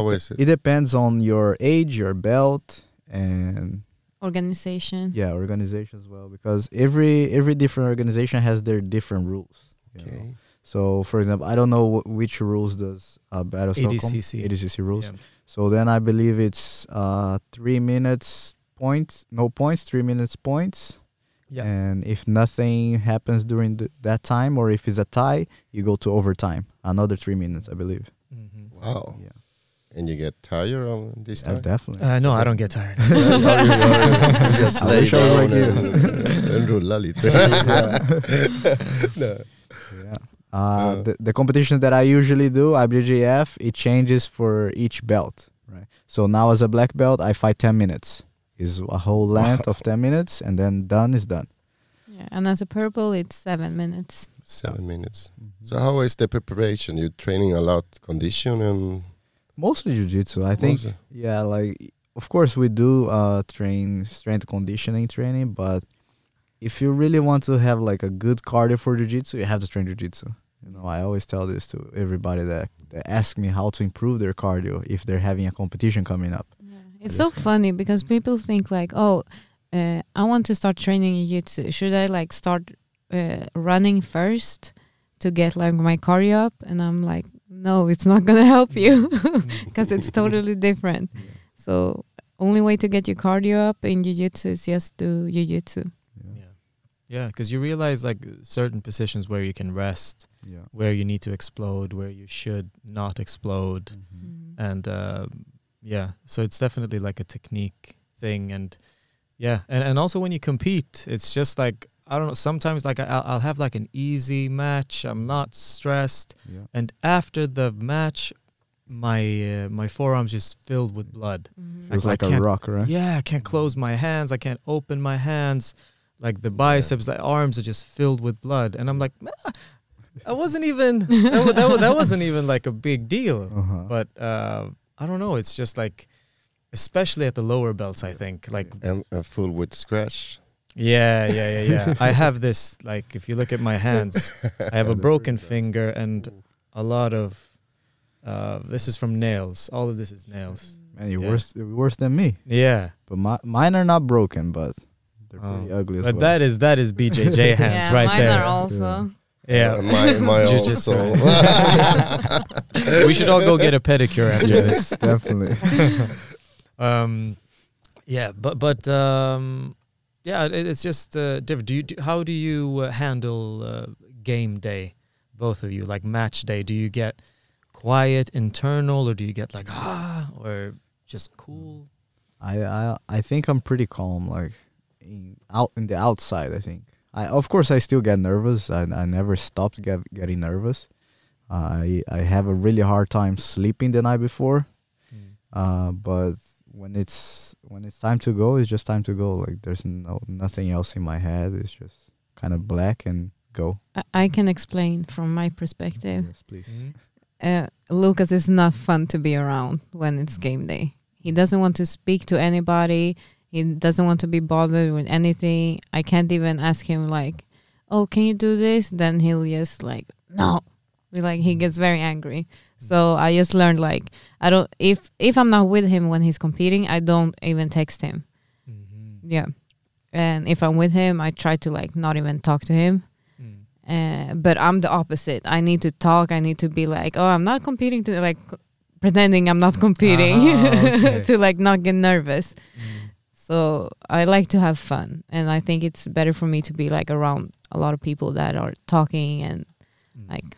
depends on your age, your belt, and organization. Yeah, organization as well, because every different organization has their different rules. Okay. You know? So, for example, I don't know which rules does Battle of Stockholm. ADCC rules. Yeah. So then I believe it's 3 minutes points, no points, 3 minutes points. Yeah. And if nothing happens during that time, or if it's a tie, you go to overtime. Another 3 minutes, I believe. Mm-hmm. Wow. Yeah. And you get tired on this time? Definitely. No, I don't get tired. Just lay down and rulla lite. The competition that I usually do, IBJJF, it changes for each belt. Right. So now as a black belt, I fight 10 minutes. It's a whole length of 10 minutes, and then done is done. Yeah, and as a purple, it's 7 minutes. 7 minutes. Mm-hmm. So how is the preparation? You're training a lot, condition and... Mostly jiu-jitsu, I think. Yeah, like, of course, we do train strength conditioning training, but if you really want to have, like, a good cardio for jiu-jitsu, you have to train jiu-jitsu. You know, I always tell this to everybody that ask me how to improve their cardio if they're having a competition coming up. Yeah. It's so funny because people think, like, oh, I want to start training jiu-jitsu. Should I, like, start running first to get, like, my cardio up? And I'm like, no, it's not going to help you because it's totally different. Yeah. So only way to get your cardio up in jiu-jitsu is just do jiu-jitsu. Yeah, because you realize like certain positions where you can rest, where you need to explode, where you should not explode. Mm-hmm. And so it's definitely like a technique thing. And and also when you compete, it's just like, I don't know, sometimes like I'll have like an easy match, I'm not stressed, and after the match my forearms just filled with blood. Mm-hmm. It's like a rock, right? Yeah, I can't close my hands, I can't open my hands, like the biceps, the arms are just filled with blood, and I'm like, I wasn't even that wasn't even like a big deal. Uh-huh. But I don't know, it's just like, especially at the lower belts, I think, like, and full with scratch. Yeah. I have this, like, if you look at my hands, I have a broken finger and a lot of, this is from nails. All of this is nails. Man, you're worse than me. Yeah. But mine are not broken, but they're pretty ugly as well. But that is BJJ hands right there. Mine are also. Yeah. My also. We should all go get a pedicure after this. Definitely. Yeah, it's just different. How do you handle game day, both of you? Like match day, do you get quiet, internal, or do you get like or just cool? I think I'm pretty calm. Like in the outside, I think. Of course I still get nervous. I never stopped getting nervous. I have a really hard time sleeping the night before, but. When it's time to go, it's just time to go. Like there's nothing else in my head. It's just kind of black and go. I can explain from my perspective. Yes, please. Mm-hmm. Lucas is not fun to be around when it's game day. He doesn't want to speak to anybody. He doesn't want to be bothered with anything. I can't even ask him like, "Oh, can you do this?" Then he'll just like, "No." Like he gets very angry. So I just learned like I don't if I'm not with him when he's competing, I don't even text him. Mm-hmm. Yeah, and if I'm with him, I try to like not even talk to him. But I'm the opposite. I need to talk. I need to be like, oh, I'm not competing today. Like pretending I'm not competing to like not get nervous. So I like to have fun, and I think it's better for me to be like around a lot of people that are talking and like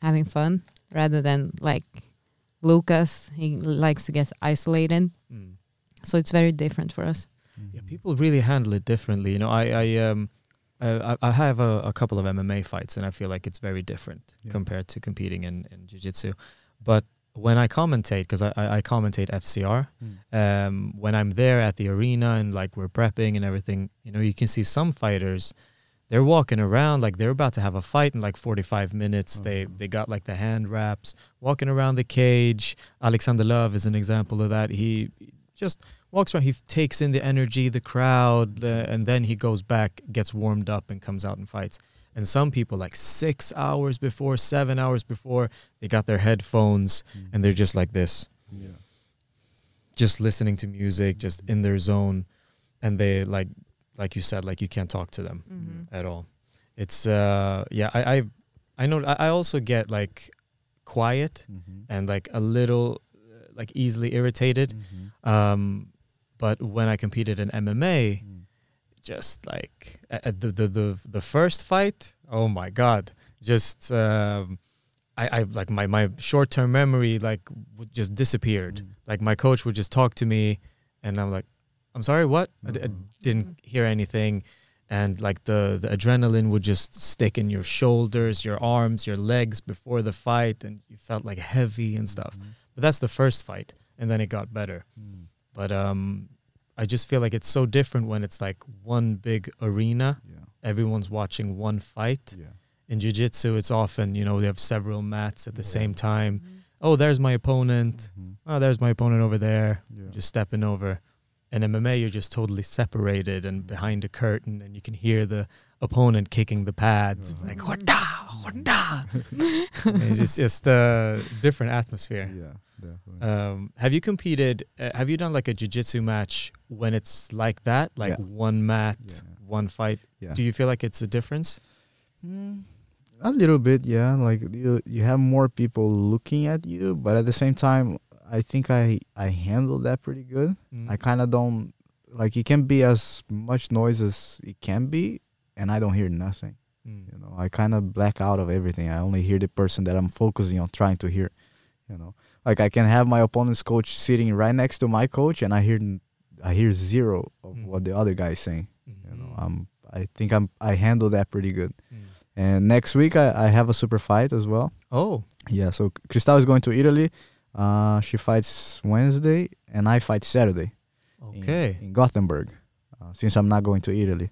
having fun rather than like Lucas. He likes to get isolated, so it's very different for us. Yeah, people really handle it differently. You know, I have a couple of MMA fights, and I feel like it's very different compared to competing in jiu-jitsu. But when I commentate, because I commentate FCR, when I'm there at the arena and like we're prepping and everything, you know, you can see some fighters, they're walking around like they're about to have a fight in like 45 minutes. They got like the hand wraps, walking around the cage. Alexander Love is an example of that. He just walks around, he takes in the energy, the crowd, and then he goes back, gets warmed up and comes out and fights. And some people like 6 hours before, 7 hours before, they got their headphones and they're just like this. Yeah. Just listening to music, just in their zone. And they like you said, like you can't talk to them at all. It's, I know I also get like quiet and like a little, like easily irritated. But when I competed in MMA, just like at the first fight, oh my God, just I like my short-term memory like would just disappeared. Like my coach would just talk to me and I'm like, I'm sorry, what? I didn't hear anything. And like the adrenaline would just stick in your shoulders, your arms, your legs before the fight, and you felt like heavy and stuff. But that's the first fight, and then it got better. But I just feel like it's so different when it's like one big arena. Yeah. Everyone's watching one fight. Yeah. In jiu-jitsu, it's often, you know, they have several mats at the same time. Oh, there's my opponent. Oh, there's my opponent over there. Yeah. Just stepping over. In MMA, you're just totally separated and behind a curtain, and you can hear the opponent kicking the pads. Like, it's just a different atmosphere. Yeah. Have you competed? Have you done like a jiu-jitsu match when it's like that, like one mat, one fight? Yeah. Do you feel like it's a difference? A little bit, yeah. Like you have more people looking at you, but at the same time, I think I handle that pretty good. I kind of don't like it can be as much noise as it can be, and I don't hear nothing. You know, I kind of black out of everything. I only hear the person that I'm focusing on trying to hear. You know. Like I can have my opponent's coach sitting right next to my coach, and I hear zero of what the other guy is saying. You know, I handle that pretty good. And next week I have a super fight as well. Oh, yeah. So Cristal is going to Italy. She fights Wednesday, and I fight Saturday. Okay. In Gothenburg, since I'm not going to Italy.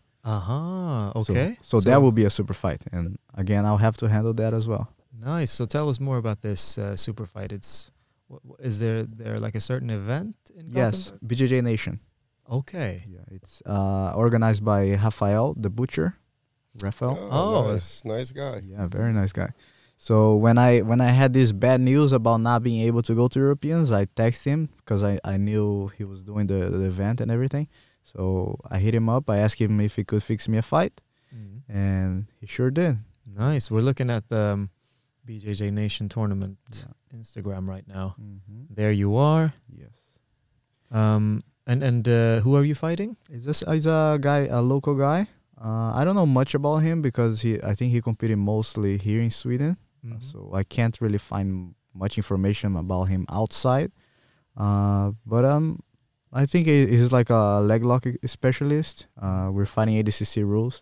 Okay. So that will be a super fight, and again I'll have to handle that as well. Nice. So tell us more about this super fight. It's is there like a certain event in Gothenburg? Yes, BJJ Nation. Okay. Yeah, it's organized by Rafael, the butcher. Rafael. Oh, nice guy. Yeah, very nice guy. So when I had this bad news about not being able to go to Europeans, I texted him because I knew he was doing the event and everything. So I hit him up. I asked him if he could fix me a fight, and he sure did. Nice. We're looking at the BJJ Nation tournament Instagram right now. There you are. Yes. And who are you fighting? He's a guy, a local guy. I don't know much about him because I think he competed mostly here in Sweden. So I can't really find much information about him outside. But I think he's like a leg lock specialist. We're fighting ADCC rules.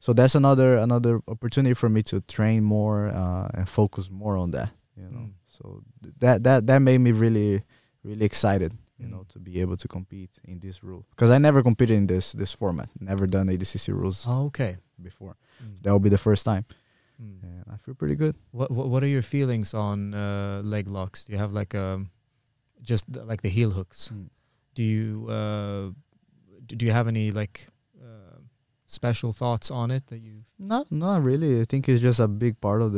So that's another opportunity for me to train more and focus more on that, you know. So that made me really, really excited, you know, to be able to compete in this rule because I never competed in this format, never done ADCC rules. Before that will be the first time, and I feel pretty good. What are your feelings on leg locks? Do you have like just like the heel hooks? Do you have any like special thoughts on it that you've not really? I think it's just a big part of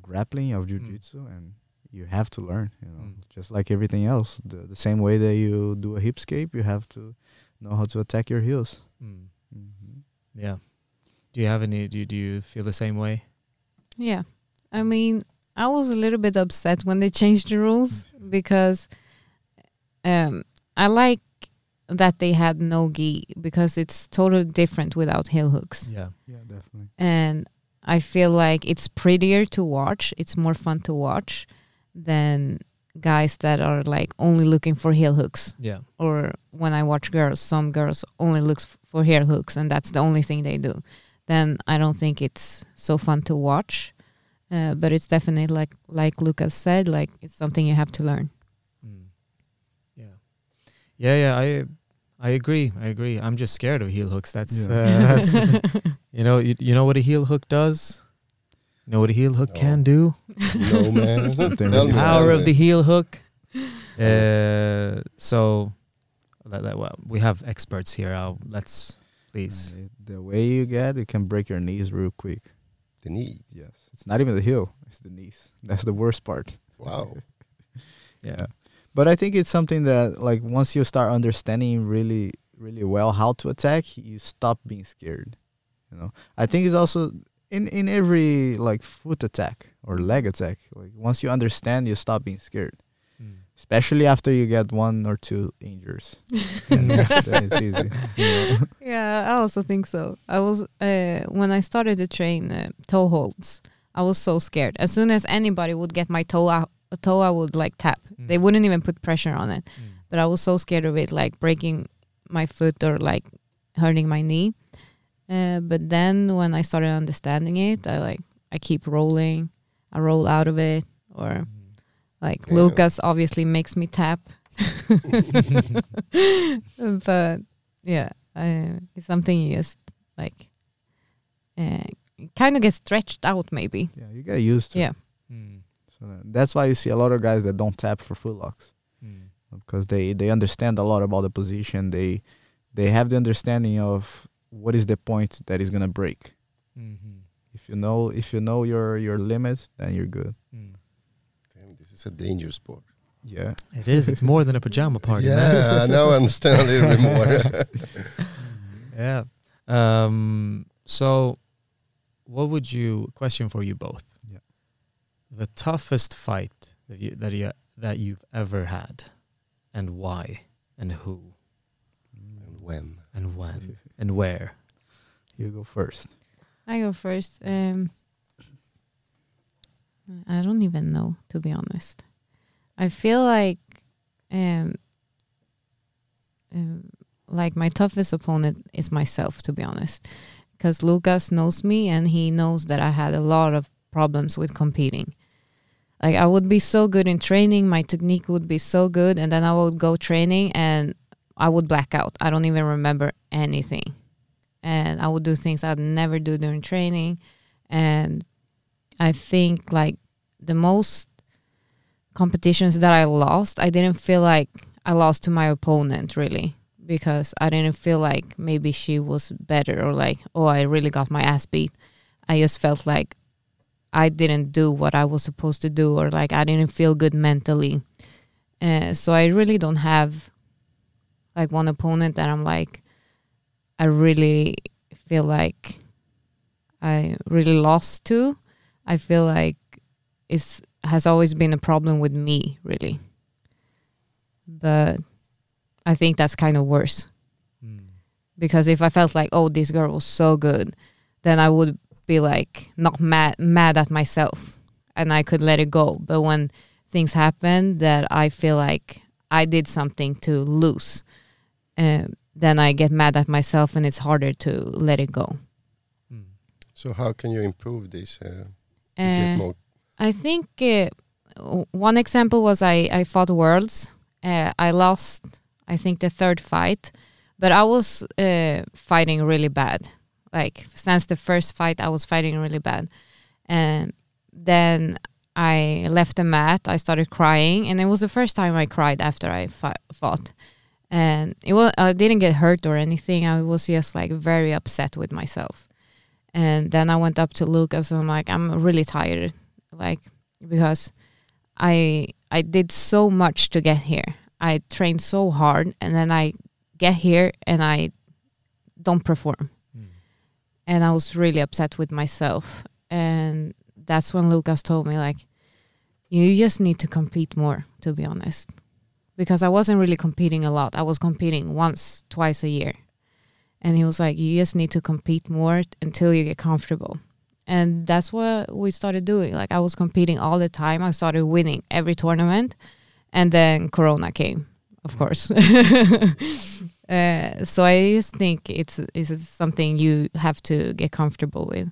grappling, of jiu-jitsu, and you have to learn, you know, just like everything else. The same way that you do a hip scape, you have to know how to attack your heels. Yeah. Do you feel the same way? Yeah, I mean, I was a little bit upset when they changed the rules because I like that they had no-gi because it's totally different without heel hooks. Yeah, definitely. And I feel like it's prettier to watch. It's more fun to watch than guys that are like only looking for heel hooks. Yeah. Or when I watch girls, some girls only looks for heel hooks and that's the only thing they do. Then I don't think it's so fun to watch. But it's definitely like Lucas said, like it's something you have to learn. I agree. I'm just scared of heel hooks. You know what a heel hook does? You know what a heel hook can do? No, man. The power of the heel hook. So we have experts here. Let's please. The way you get it can break your knees real quick. The knees? Yes. It's not even the heel. It's the knees. That's the worst part. Wow. Yeah. But I think it's something that, like, once you start understanding really, really well how to attack, you stop being scared, you know? I think it's also in every, like, foot attack or leg attack. Like, once you understand, you stop being scared, especially after you get one or two injuries. Then it's easy. You know? Yeah, I also think so. I was, when I started to train toe holds, I was so scared. As soon as anybody would get my toe out, a toe I would like tap. They wouldn't even put pressure on it. But I was so scared of it, like breaking my foot or like hurting my knee. But then when I started understanding it, I keep rolling. I roll out of it. Or like Lucas obviously makes me tap. But yeah, it's something you just like kind of get stretched out maybe. Yeah, you get used to it. Yeah. That's why you see a lot of guys that don't tap for footlocks, because they understand a lot about the position. They have the understanding of what is the point that is gonna break. Mm-hmm. If you know your limits, then you're good. Damn, this is a dangerous sport. Yeah, it is. It's more than a pajama party. Yeah, I know. I understand a little bit more. Yeah. So, what would you question for you both? The toughest fight that you've ever had, and why, and who, and when, and where. You go first. I go first. I don't even know, to be honest. I feel like my toughest opponent is myself, to be honest, because Lucas knows me and he knows that I had a lot of problems with competing. Like, I would be so good in training, my technique would be so good, and then I would go training and I would black out. I don't even remember anything. And I would do things I'd never do during training. And I think, like, the most competitions that I lost, I didn't feel like I lost to my opponent, really, because I didn't feel like maybe she was better or like, oh, I really got my ass beat. I just felt like I didn't do what I was supposed to do, or like I didn't feel good mentally. So I really don't have like one opponent that I'm like, I really feel like I really lost to. I feel like it has always been a problem with me, really. But I think that's kind of worse. Because if I felt like, oh, this girl was so good, then I would be like not mad at myself, and I could let it go. But when things happen that I feel like I did something to lose, then I get mad at myself, and it's harder to let it go. So how can you improve this? I think one example was I fought Worlds. I lost, I think, the third fight, but I was fighting really bad. Like, since the first fight, I was fighting really bad. And then I left the mat. I started crying. And it was the first time I cried after I fought. And I didn't get hurt or anything. I was just, like, very upset with myself. And then I went up to Lucas, and I'm like, I'm really tired. Like, because I did so much to get here. I trained so hard. And then I get here, and I don't perform. And I was really upset with myself. And that's when Lucas told me, like, You just need to compete more, to be honest. Because I wasn't really competing a lot. I was competing once, twice a year. And he was like, you just need to compete more until you get comfortable. And that's what we started doing. Like, I was competing all the time. I started winning every tournament. And then Corona came, of course. So I just think it's something you have to get comfortable with.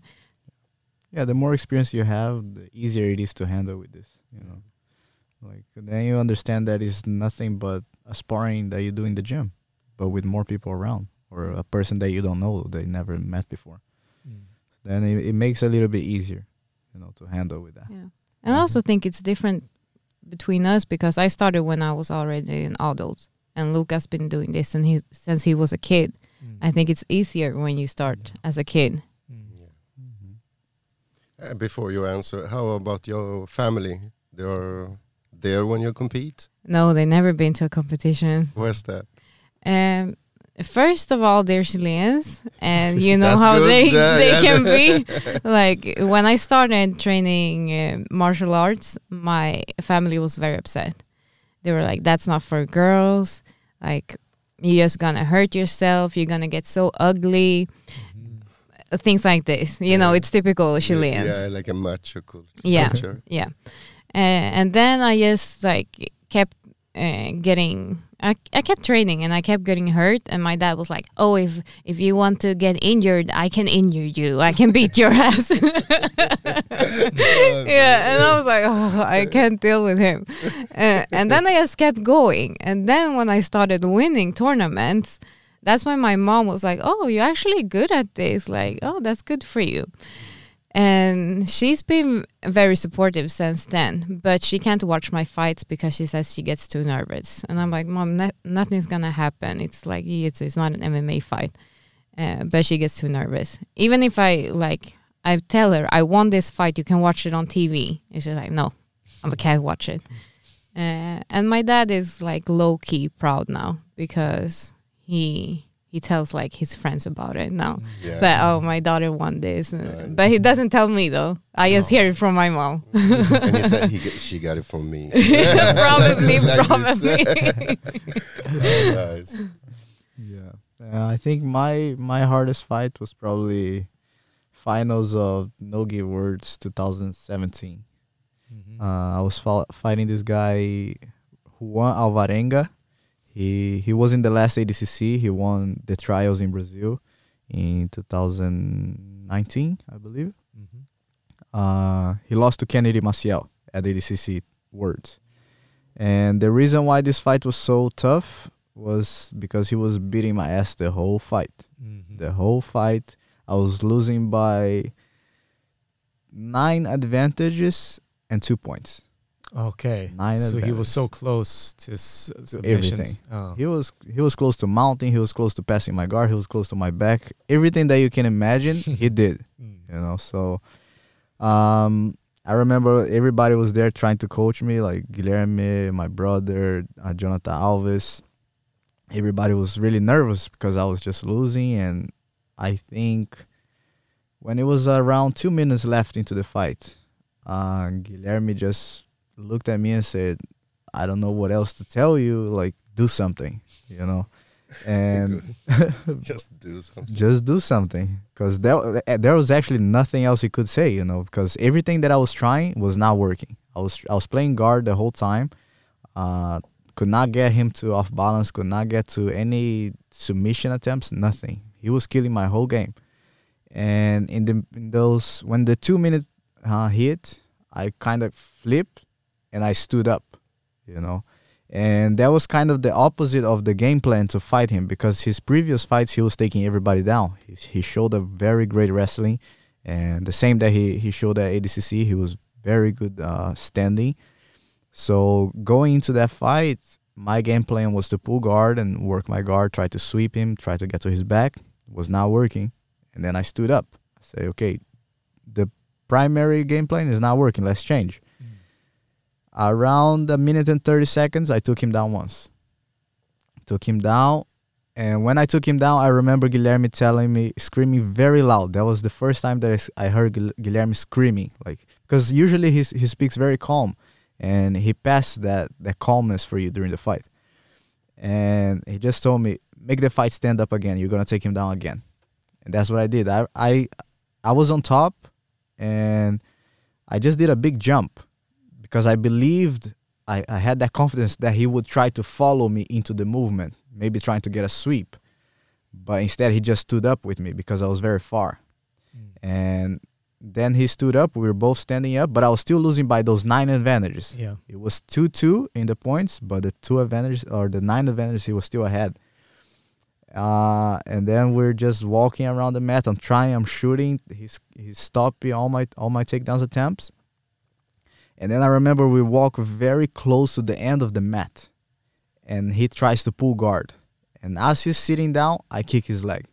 Yeah, the more experience you have, the easier it is to handle with this, you know. Like, then you understand that it's nothing but a sparring that you do in the gym, but with more people around, or a person that you don't know, that you never met before. Mm. So then it makes a little bit easier, you know, to handle with that. Yeah. And I also think it's different between us, because I started when I was already an adult, and Lucas been doing this since he was a kid. Mm. I think it's easier when you start as a kid. Before you answer, how about your family? They are there when you compete? No, they never been to a competition. What's that? First of all, they're Chileans, and you know how good. they can be. Like, when I started training martial arts, my family was very upset. They were like, that's not for girls. Like, you're just going to hurt yourself. You're going to get so ugly. Things like this, you know, it's typical Chileans. Yeah, like a macho culture. Yeah, yeah. And then I just like kept I kept training, and I kept getting hurt. And my dad was like, "Oh, if you want to get injured, I can injure you. I can beat your ass." Yeah, and I was like, "Oh, I can't deal with him." And then I just kept going. And then when I started winning tournaments, that's when my mom was like, oh, you're actually good at this. Like, oh, that's good for you. And she's been very supportive since then. But she can't watch my fights because she says she gets too nervous. And I'm like, Mom, nothing's going to happen. It's like, it's not an MMA fight. But she gets too nervous. Even if I tell her, I won this fight. You can watch it on TV. And she's like, no, I can't watch it. And my dad is like low-key proud now, because he tells like his friends about it now. Yeah. That, oh, my daughter won this. But he doesn't tell me though. I just hear it from my mom. And he said she got it from me. probably. Oh, nice. Yeah. I think my hardest fight was probably finals of Nogi Awards 2017. Mm-hmm. I was fighting this guy, Juan Alvarenga. He was in the last ADCC. He won the trials in Brazil in 2019, I believe. Mm-hmm. He lost to Kennedy Maciel at ADCC Worlds. And the reason why this fight was so tough was because he was beating my ass the whole fight. Mm-hmm. The whole fight. I was losing by 9 advantages and 2 points. Okay, so he was so close to everything. Oh. He was close to mounting. He was close to passing my guard. He was close to my back. Everything that you can imagine, he did. You know, so I remember everybody was there trying to coach me, like Guilherme, my brother, Jonathan Alves. Everybody was really nervous because I was just losing, and I think when it was around 2 minutes left into the fight, Guilherme just looked at me and said, I don't know what else to tell you, like, do something, you know. And just do something, because there was actually nothing else he could say, you know, because everything that I was trying was not working. I was playing guard the whole time, could not get him to off balance, could not get to any submission attempts, nothing. He was killing my whole game. And when the 2 minute hit, I kind of flipped and I stood up, you know. And that was kind of the opposite of the game plan to fight him, because his previous fights, he was taking everybody down. He showed a very great wrestling, and the same that he showed at ADCC, he was very good standing. So going into that fight, my game plan was to pull guard and work my guard, try to sweep him, try to get to his back. It was not working. And then I stood up. I said, okay, the primary game plan is not working. Let's change. Around a minute and 30 seconds, I took him down once. Took him down. And when I took him down, I remember Guilherme telling me, screaming very loud. That was the first time that I heard Guilherme screaming. Like, because usually he speaks very calm. and he passed that calmness for you during the fight. And he just told me, make the fight stand up again. You're gonna take him down again. And that's what I did. I was on top, and I just did a big jump because I believed I had that confidence that he would try to follow me into the movement, maybe trying to get a sweep. But instead, he just stood up with me because I was very far. Mm. And then he stood up. We were both standing up, but I was still losing by those 9 advantages. Yeah. It was 2-2 in the points, but the 2 advantages or the 9 advantages, he was still ahead. And then we're just walking around the mat. I'm trying. I'm shooting. He's stopping all my takedowns attempts. And then I remember we walk very close to the end of the mat, and he tries to pull guard. And as he's sitting down, I kick his leg.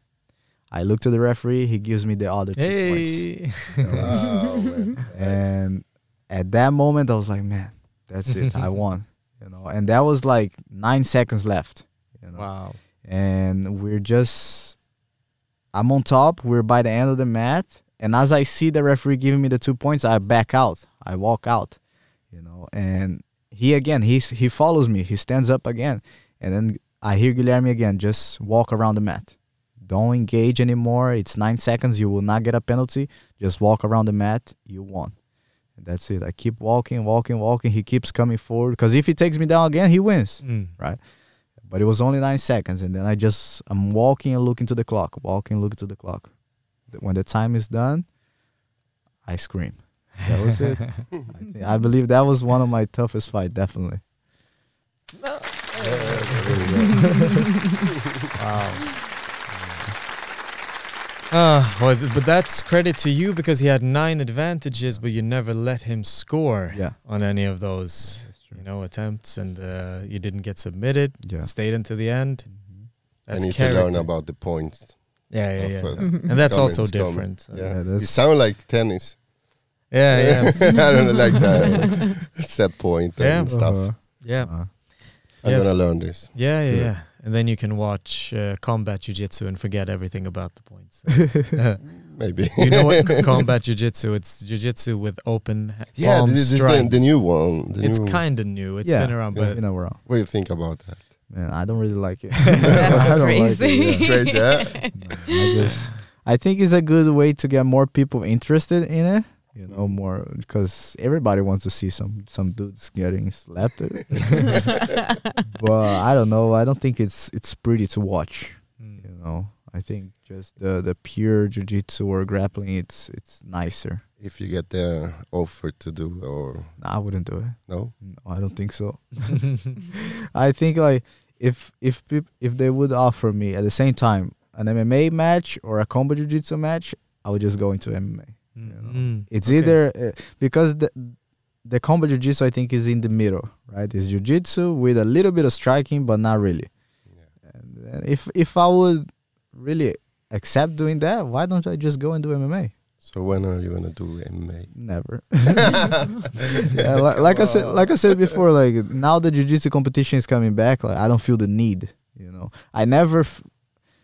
I look to the referee. He gives me the other 2 points. Wow, man. And at that moment, I was like, man, that's it. I won. You know. And that was like 9 seconds left. You know? Wow. And I'm on top. We're by the end of the mat. And as I see the referee giving me the 2 points, I back out. I walk out, you know. And he follows me. He stands up again. And then I hear Guilherme again, just walk around the mat. Don't engage anymore. It's 9 seconds. You will not get a penalty. Just walk around the mat. You won. And that's it. I keep walking. He keeps coming forward. Because if he takes me down again, he wins, right? But it was only 9 seconds. And then I'm walking and looking to the clock. When the time is done, I scream. That was it. I believe that was one of my toughest fights, definitely. No. Wow. But that's credit to you because he had 9 advantages, but you never let him score on any of those, attempts, and you didn't get submitted. Yeah. Stayed until the end. Mm-hmm. That's I need to learn about the points. Yeah. And that's also different. Yeah. It sounds like tennis. Yeah. I don't know, like that set point and stuff. I'm going to learn this. Yeah. And then you can watch combat jiu-jitsu and forget everything about the points. Maybe. You know what? Combat jiu-jitsu, it's jiu-jitsu with open palm this strikes. Is the new one. It's kind of new. It's been around. But what do you think about that? Man, I don't really like it. That's crazy. Like it, yeah. It's crazy, I think it's a good way to get more people interested in it. You know, more because everybody wants to see some dudes getting slapped. But I don't know. I don't think it's pretty to watch. Mm. You know, I think just the pure jiu-jitsu or grappling, it's nicer. If you get the offer to do I wouldn't do it. No, I don't think so. I think like if they would offer me at the same time an MMA match or a combat jiu-jitsu match, I would just go into MMA. It's either because the combat jiu-jitsu I think is in the middle, right? It's jiu-jitsu with a little bit of striking, but not really. Yeah. And if I would really accept doing that, why don't I just go and do MMA? So when are you gonna do MMA? Never. like I said before, like now the jiu-jitsu competition is coming back. Like I don't feel the need. You know, I never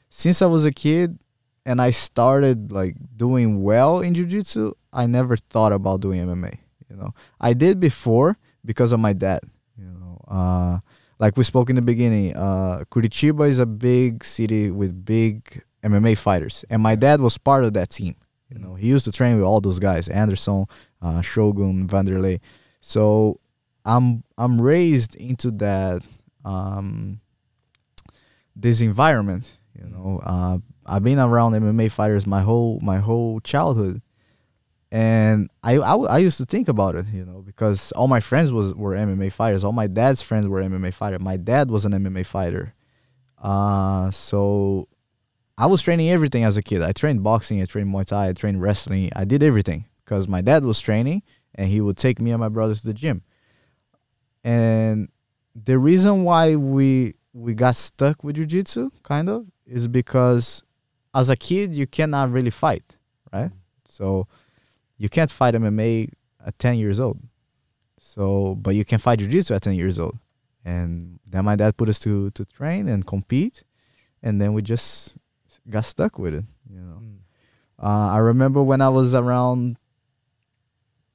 since I was a kid. And I started like doing well in jiu-jitsu. I never thought about doing MMA. You know, I did before because of my dad. You know, like we spoke in the beginning, Curitiba is a big city with big MMA fighters, and my dad was part of that team. You know, he used to train with all those guys: Anderson, Shogun, Vanderlei. So I'm raised into that this environment. You know. I've been around MMA fighters my whole childhood, and I used to think about it, you know, because all my friends were MMA fighters. All my dad's friends were MMA fighters. My dad was an MMA fighter, so I was training everything as a kid. I trained boxing, I trained Muay Thai, I trained wrestling. I did everything because my dad was training, and he would take me and my brothers to the gym. And the reason why we got stuck with jiu-jitsu, kind of, is because as a kid, you cannot really fight, right? So you can't fight MMA at 10 years old. So, but you can fight jiu-jitsu at 10 years old. And then my dad put us to train and compete. And then we just got stuck with it, you know. I remember when I was around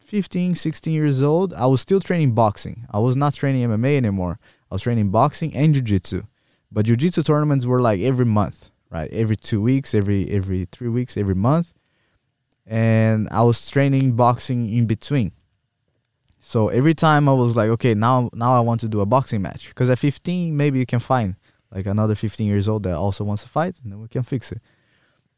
15, 16 years old, I was still training boxing. I was not training MMA anymore. I was training boxing and jiu-jitsu. But jiu-jitsu tournaments were like every month, right? Every 2 weeks, every 3 weeks, every month. And I was training boxing in between. So every time I was like, okay, now I want to do a boxing match. Because at 15, maybe you can find like another 15 years old that also wants to fight, and then we can fix it.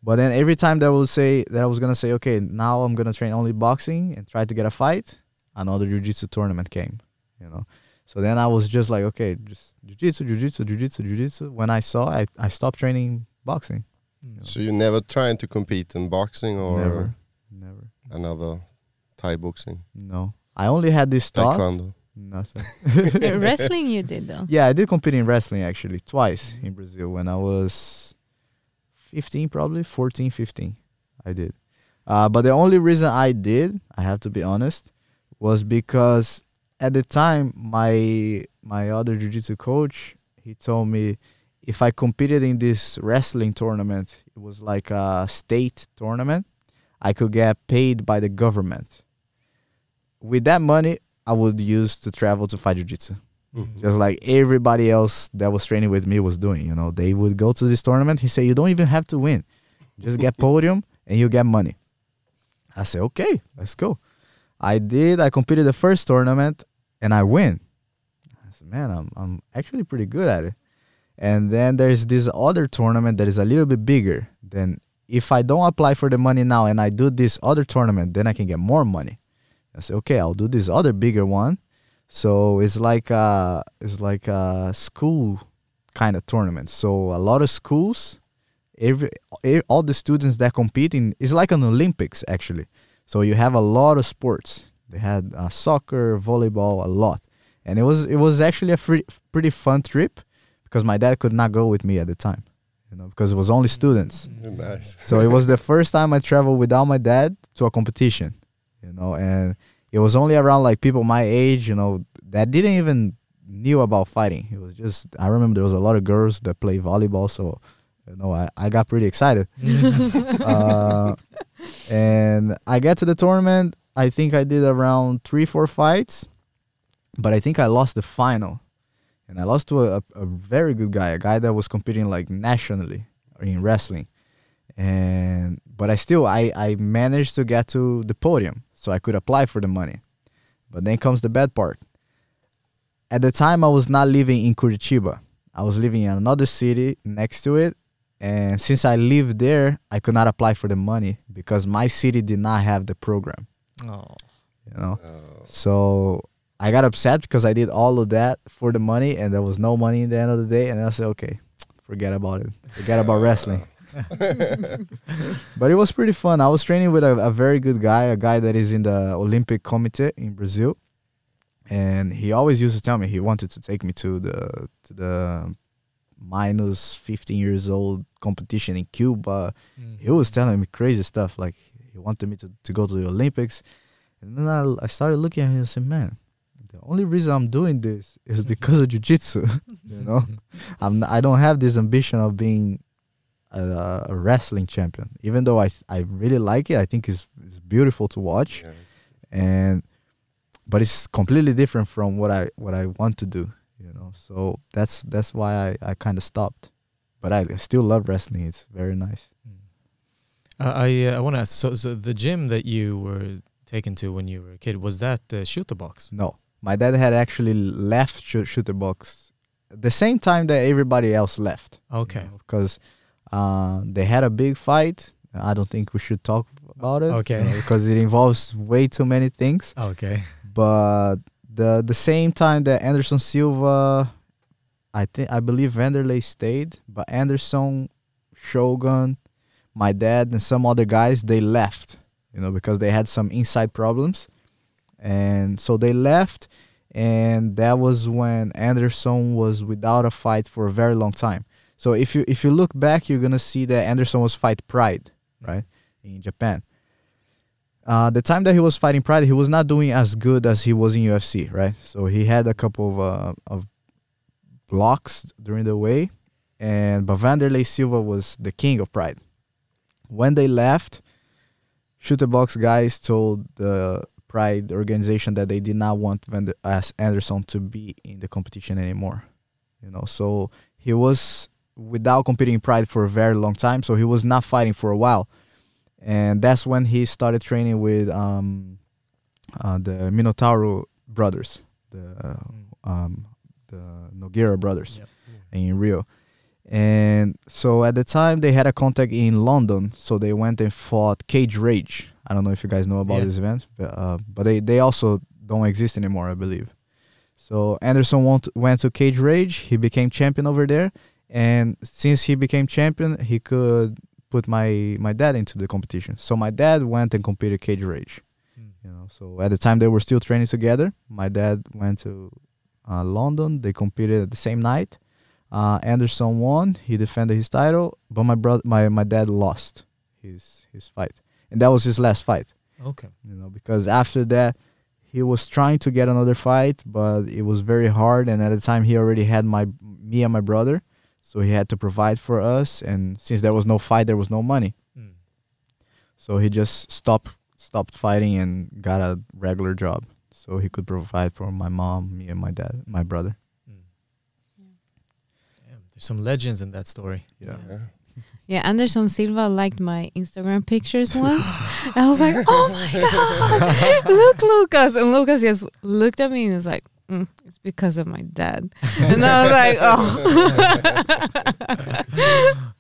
But then every time that I was going to say, okay, now I'm going to train only boxing and try to get a fight, another jiu-jitsu tournament came, you know. So then I was just like, okay, just jiu-jitsu. When I saw, I stopped training boxing. You know? So you never tried to compete in boxing or never. Another Thai boxing? No. I only had this thought. Taekwondo. Nothing. Wrestling you did though? Yeah, I did compete in wrestling actually twice in Brazil when I was 15 probably, 14, 15, I did. But the only reason I did, I have to be honest, was because at the time my other jiu-jitsu coach, he told me if I competed in this wrestling tournament, it was like a state tournament, I could get paid by the government. With that money, I would use to travel to fight jiu-jitsu. Mm-hmm. Just like everybody else that was training with me was doing, you know, they would go to this tournament. He said, you don't even have to win. Just get podium and you get money. I said, okay, let's go. I competed the first tournament and I win. I said, man, I'm actually pretty good at it. And then there's this other tournament that is a little bit bigger. Then if I don't apply for the money now and I do this other tournament, then I can get more money. I said, okay, I'll do this other bigger one. So it's like a school kind of tournament. So a lot of schools, all the students that compete in, it's like an Olympics actually. So you have a lot of sports. They had soccer, volleyball, a lot, and it was actually a pretty fun trip because my dad could not go with me at the time, you know, because it was only students. Nice. So it was the first time I traveled without my dad to a competition, you know, and. It was only around like people my age, you know, that didn't even knew about fighting. It was just, I remember there was a lot of girls that play volleyball. So, you know, I got pretty excited. And I got to the tournament. I think I did around 3-4 fights, but I think I lost the final. And I lost to a very good guy, a guy that was competing like nationally in wrestling. But I still, I managed to get to the podium. So I could apply for the money. But then comes the bad part. At the time, I was not living in Curitiba. I was living in another city next to it. And since I lived there, I could not apply for the money because my city did not have the program. Oh. You know? Oh. So I got upset because I did all of that for the money and there was no money at the end of the day. And I said, okay, forget about it. Forget about wrestling. But it was pretty fun. I was training with a very good guy, a guy that is in the Olympic Committee in Brazil, and he always used to tell me he wanted to take me to the minus 15 years old competition in Cuba. Mm-hmm. He was telling me crazy stuff, like he wanted me to go to the Olympics. And then I started looking at him and said, man, the only reason I'm doing this is because of jiu-jitsu. You know, I don't have this ambition of being a wrestling champion, even though I really like it. I think it's beautiful to watch, yeah, but it's completely different from what I want to do, you know. So that's why I kind of stopped, but I still love wrestling. It's very nice. I want to ask, so the gym that you were taken to when you were a kid, was that Chute Boxe? No, my dad had actually left Chute Boxe the same time that everybody else left. Okay, you know, because they had a big fight. I don't think we should talk about it, okay, because it involves way too many things. Okay, but the same time that Anderson Silva, I believe Vanderlei stayed, but Anderson, Shogun, my dad, and some other guys, they left, you know, because they had some inside problems, and so they left, and that was when Anderson was without a fight for a very long time. So if you look back, you're gonna see that Anderson was fight Pride, right, in Japan. The time that he was fighting Pride, he was not doing as good as he was in UFC, right? So he had a couple of blocks during the way, but Vanderlei Silva was the king of Pride. When they left, Chute Boxe guys told the Pride organization that they did not want Anderson to be in the competition anymore. You know, so he was without competing in Pride for a very long time, so he was not fighting for a while. And that's when he started training with the Minotauro brothers, the Nogueira brothers, yep. In Rio. And so at the time they had a contact in London, so they went and fought Cage Rage. I don't know if you guys know about this event, but they also don't exist anymore, I believe. So Anderson went to Cage Rage. He became champion over there, and since he became champion, he could put my dad into the competition. So my dad went and competed Cage Rage. You know, so at the time they were still training together. My dad went to London. They competed at the same night. Anderson won. He defended his title, but my dad lost his fight, and that was his last fight. Okay, you know, because after that he was trying to get another fight, but it was very hard. And at the time he already had me and my brother, so he had to provide for us. And since there was no fight, there was no money, so he just stopped fighting and got a regular job, so he could provide for my mom, me, and my dad, my brother. Some legends in that story. Yeah, Anderson Silva liked my Instagram pictures once. I was like, oh my God, look, Lucas. And Lucas just looked at me and was like, it's because of my dad. And I was like,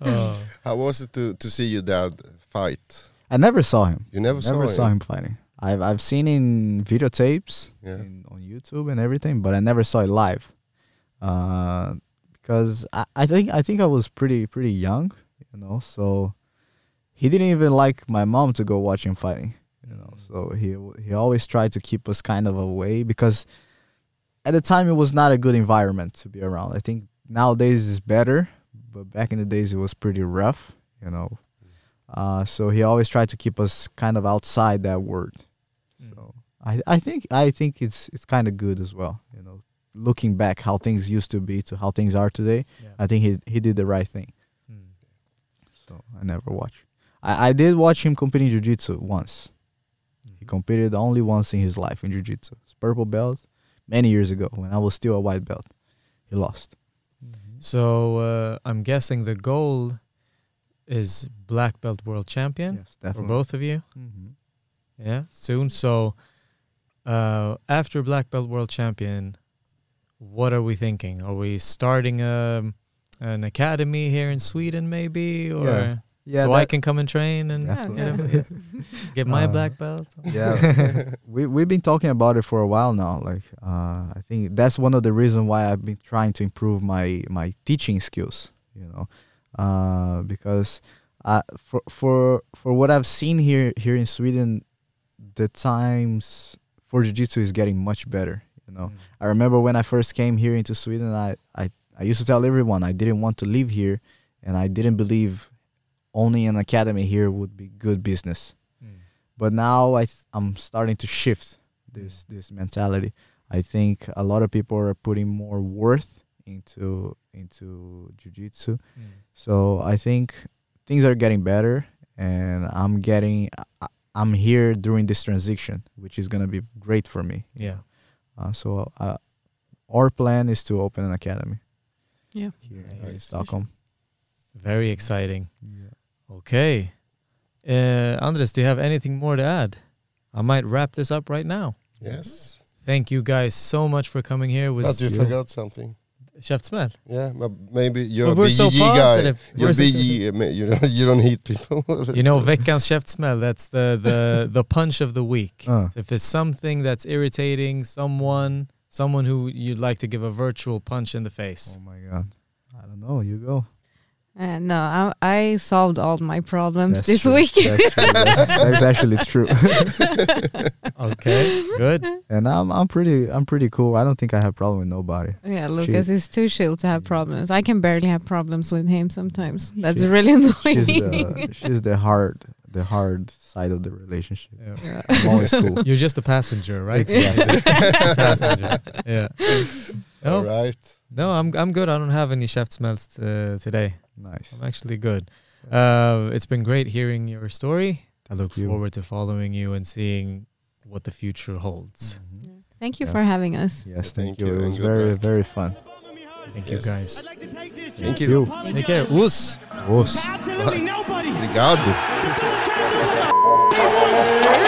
oh. How was it to see your dad fight? I never saw him. You never saw him fighting. I've seen in videotapes, on YouTube and everything, but I never saw it live. Because I think I was pretty young, you know. So he didn't even like my mom to go watch him fighting, you know. So he always tried to keep us kind of away, because at the time it was not a good environment to be around. I think nowadays it's better, but back in the days it was pretty rough, you know. So he always tried to keep us kind of outside that world. So I think it's kind of good as well, you know. Looking back how things used to be to how things are today, I think he did the right thing. So I never watched. I did watch him compete in jiu-jitsu once. He competed only once in his life in jiu-jitsu. It's purple belt many years ago when I was still a white belt. He lost. So I'm guessing the goal is black belt world champion, for both of you. Yeah, soon. So after black belt world champion, what are we thinking? Are we starting an academy here in Sweden, maybe? Or so I can come and train and get my black belt? Yeah. We've been talking about it for a while now. Like, I think that's one of the reasons why I've been trying to improve my teaching skills, you know, because for what I've seen here in Sweden, the times for jiu-jitsu is getting much better. You know, I remember when I first came here into Sweden, I used to tell everyone I didn't want to live here, and I didn't believe only an academy here would be good business. But now I'm starting to shift this mentality. I think a lot of people are putting more worth into jiu-jitsu. So I think things are getting better, and I'm here during this transition, which is going to be great for me. So our plan is to open an academy here in Stockholm. Very exciting. Okay. Andres, do you have anything more to add? I might wrap this up right now. Yes. Thank you guys so much for coming here. But you forgot something. Chefsman. Yeah, maybe you're a BJJ guy. You're BJJ, you don't hate people. You know, veckans käftsmäll, that's the punch of the week. If there's something that's irritating someone who you'd like to give a virtual punch in the face. Oh my God. I don't know, you go. No, I solved all my problems this week. That's true. That's actually true. Okay, good. And I'm pretty cool. I don't think I have problem with nobody. Yeah, Lucas is too chill to have problems. I can barely have problems with him sometimes. That's really annoying. She's the hard side of the relationship. Yeah. I'm always cool. You're just a passenger, right? Exactly. Passenger. Yeah. All right. No, I'm good. I don't have any käftsmälls today. Nice. I'm actually good. It's been great hearing your story. I look forward to following you and seeing what the future holds. Mm-hmm. Yeah. Thank you for having us. Yes, thank you. It was very, very fun. Thank you, guys. Thank you. Take care. Us. Absolutely nobody. Obrigado.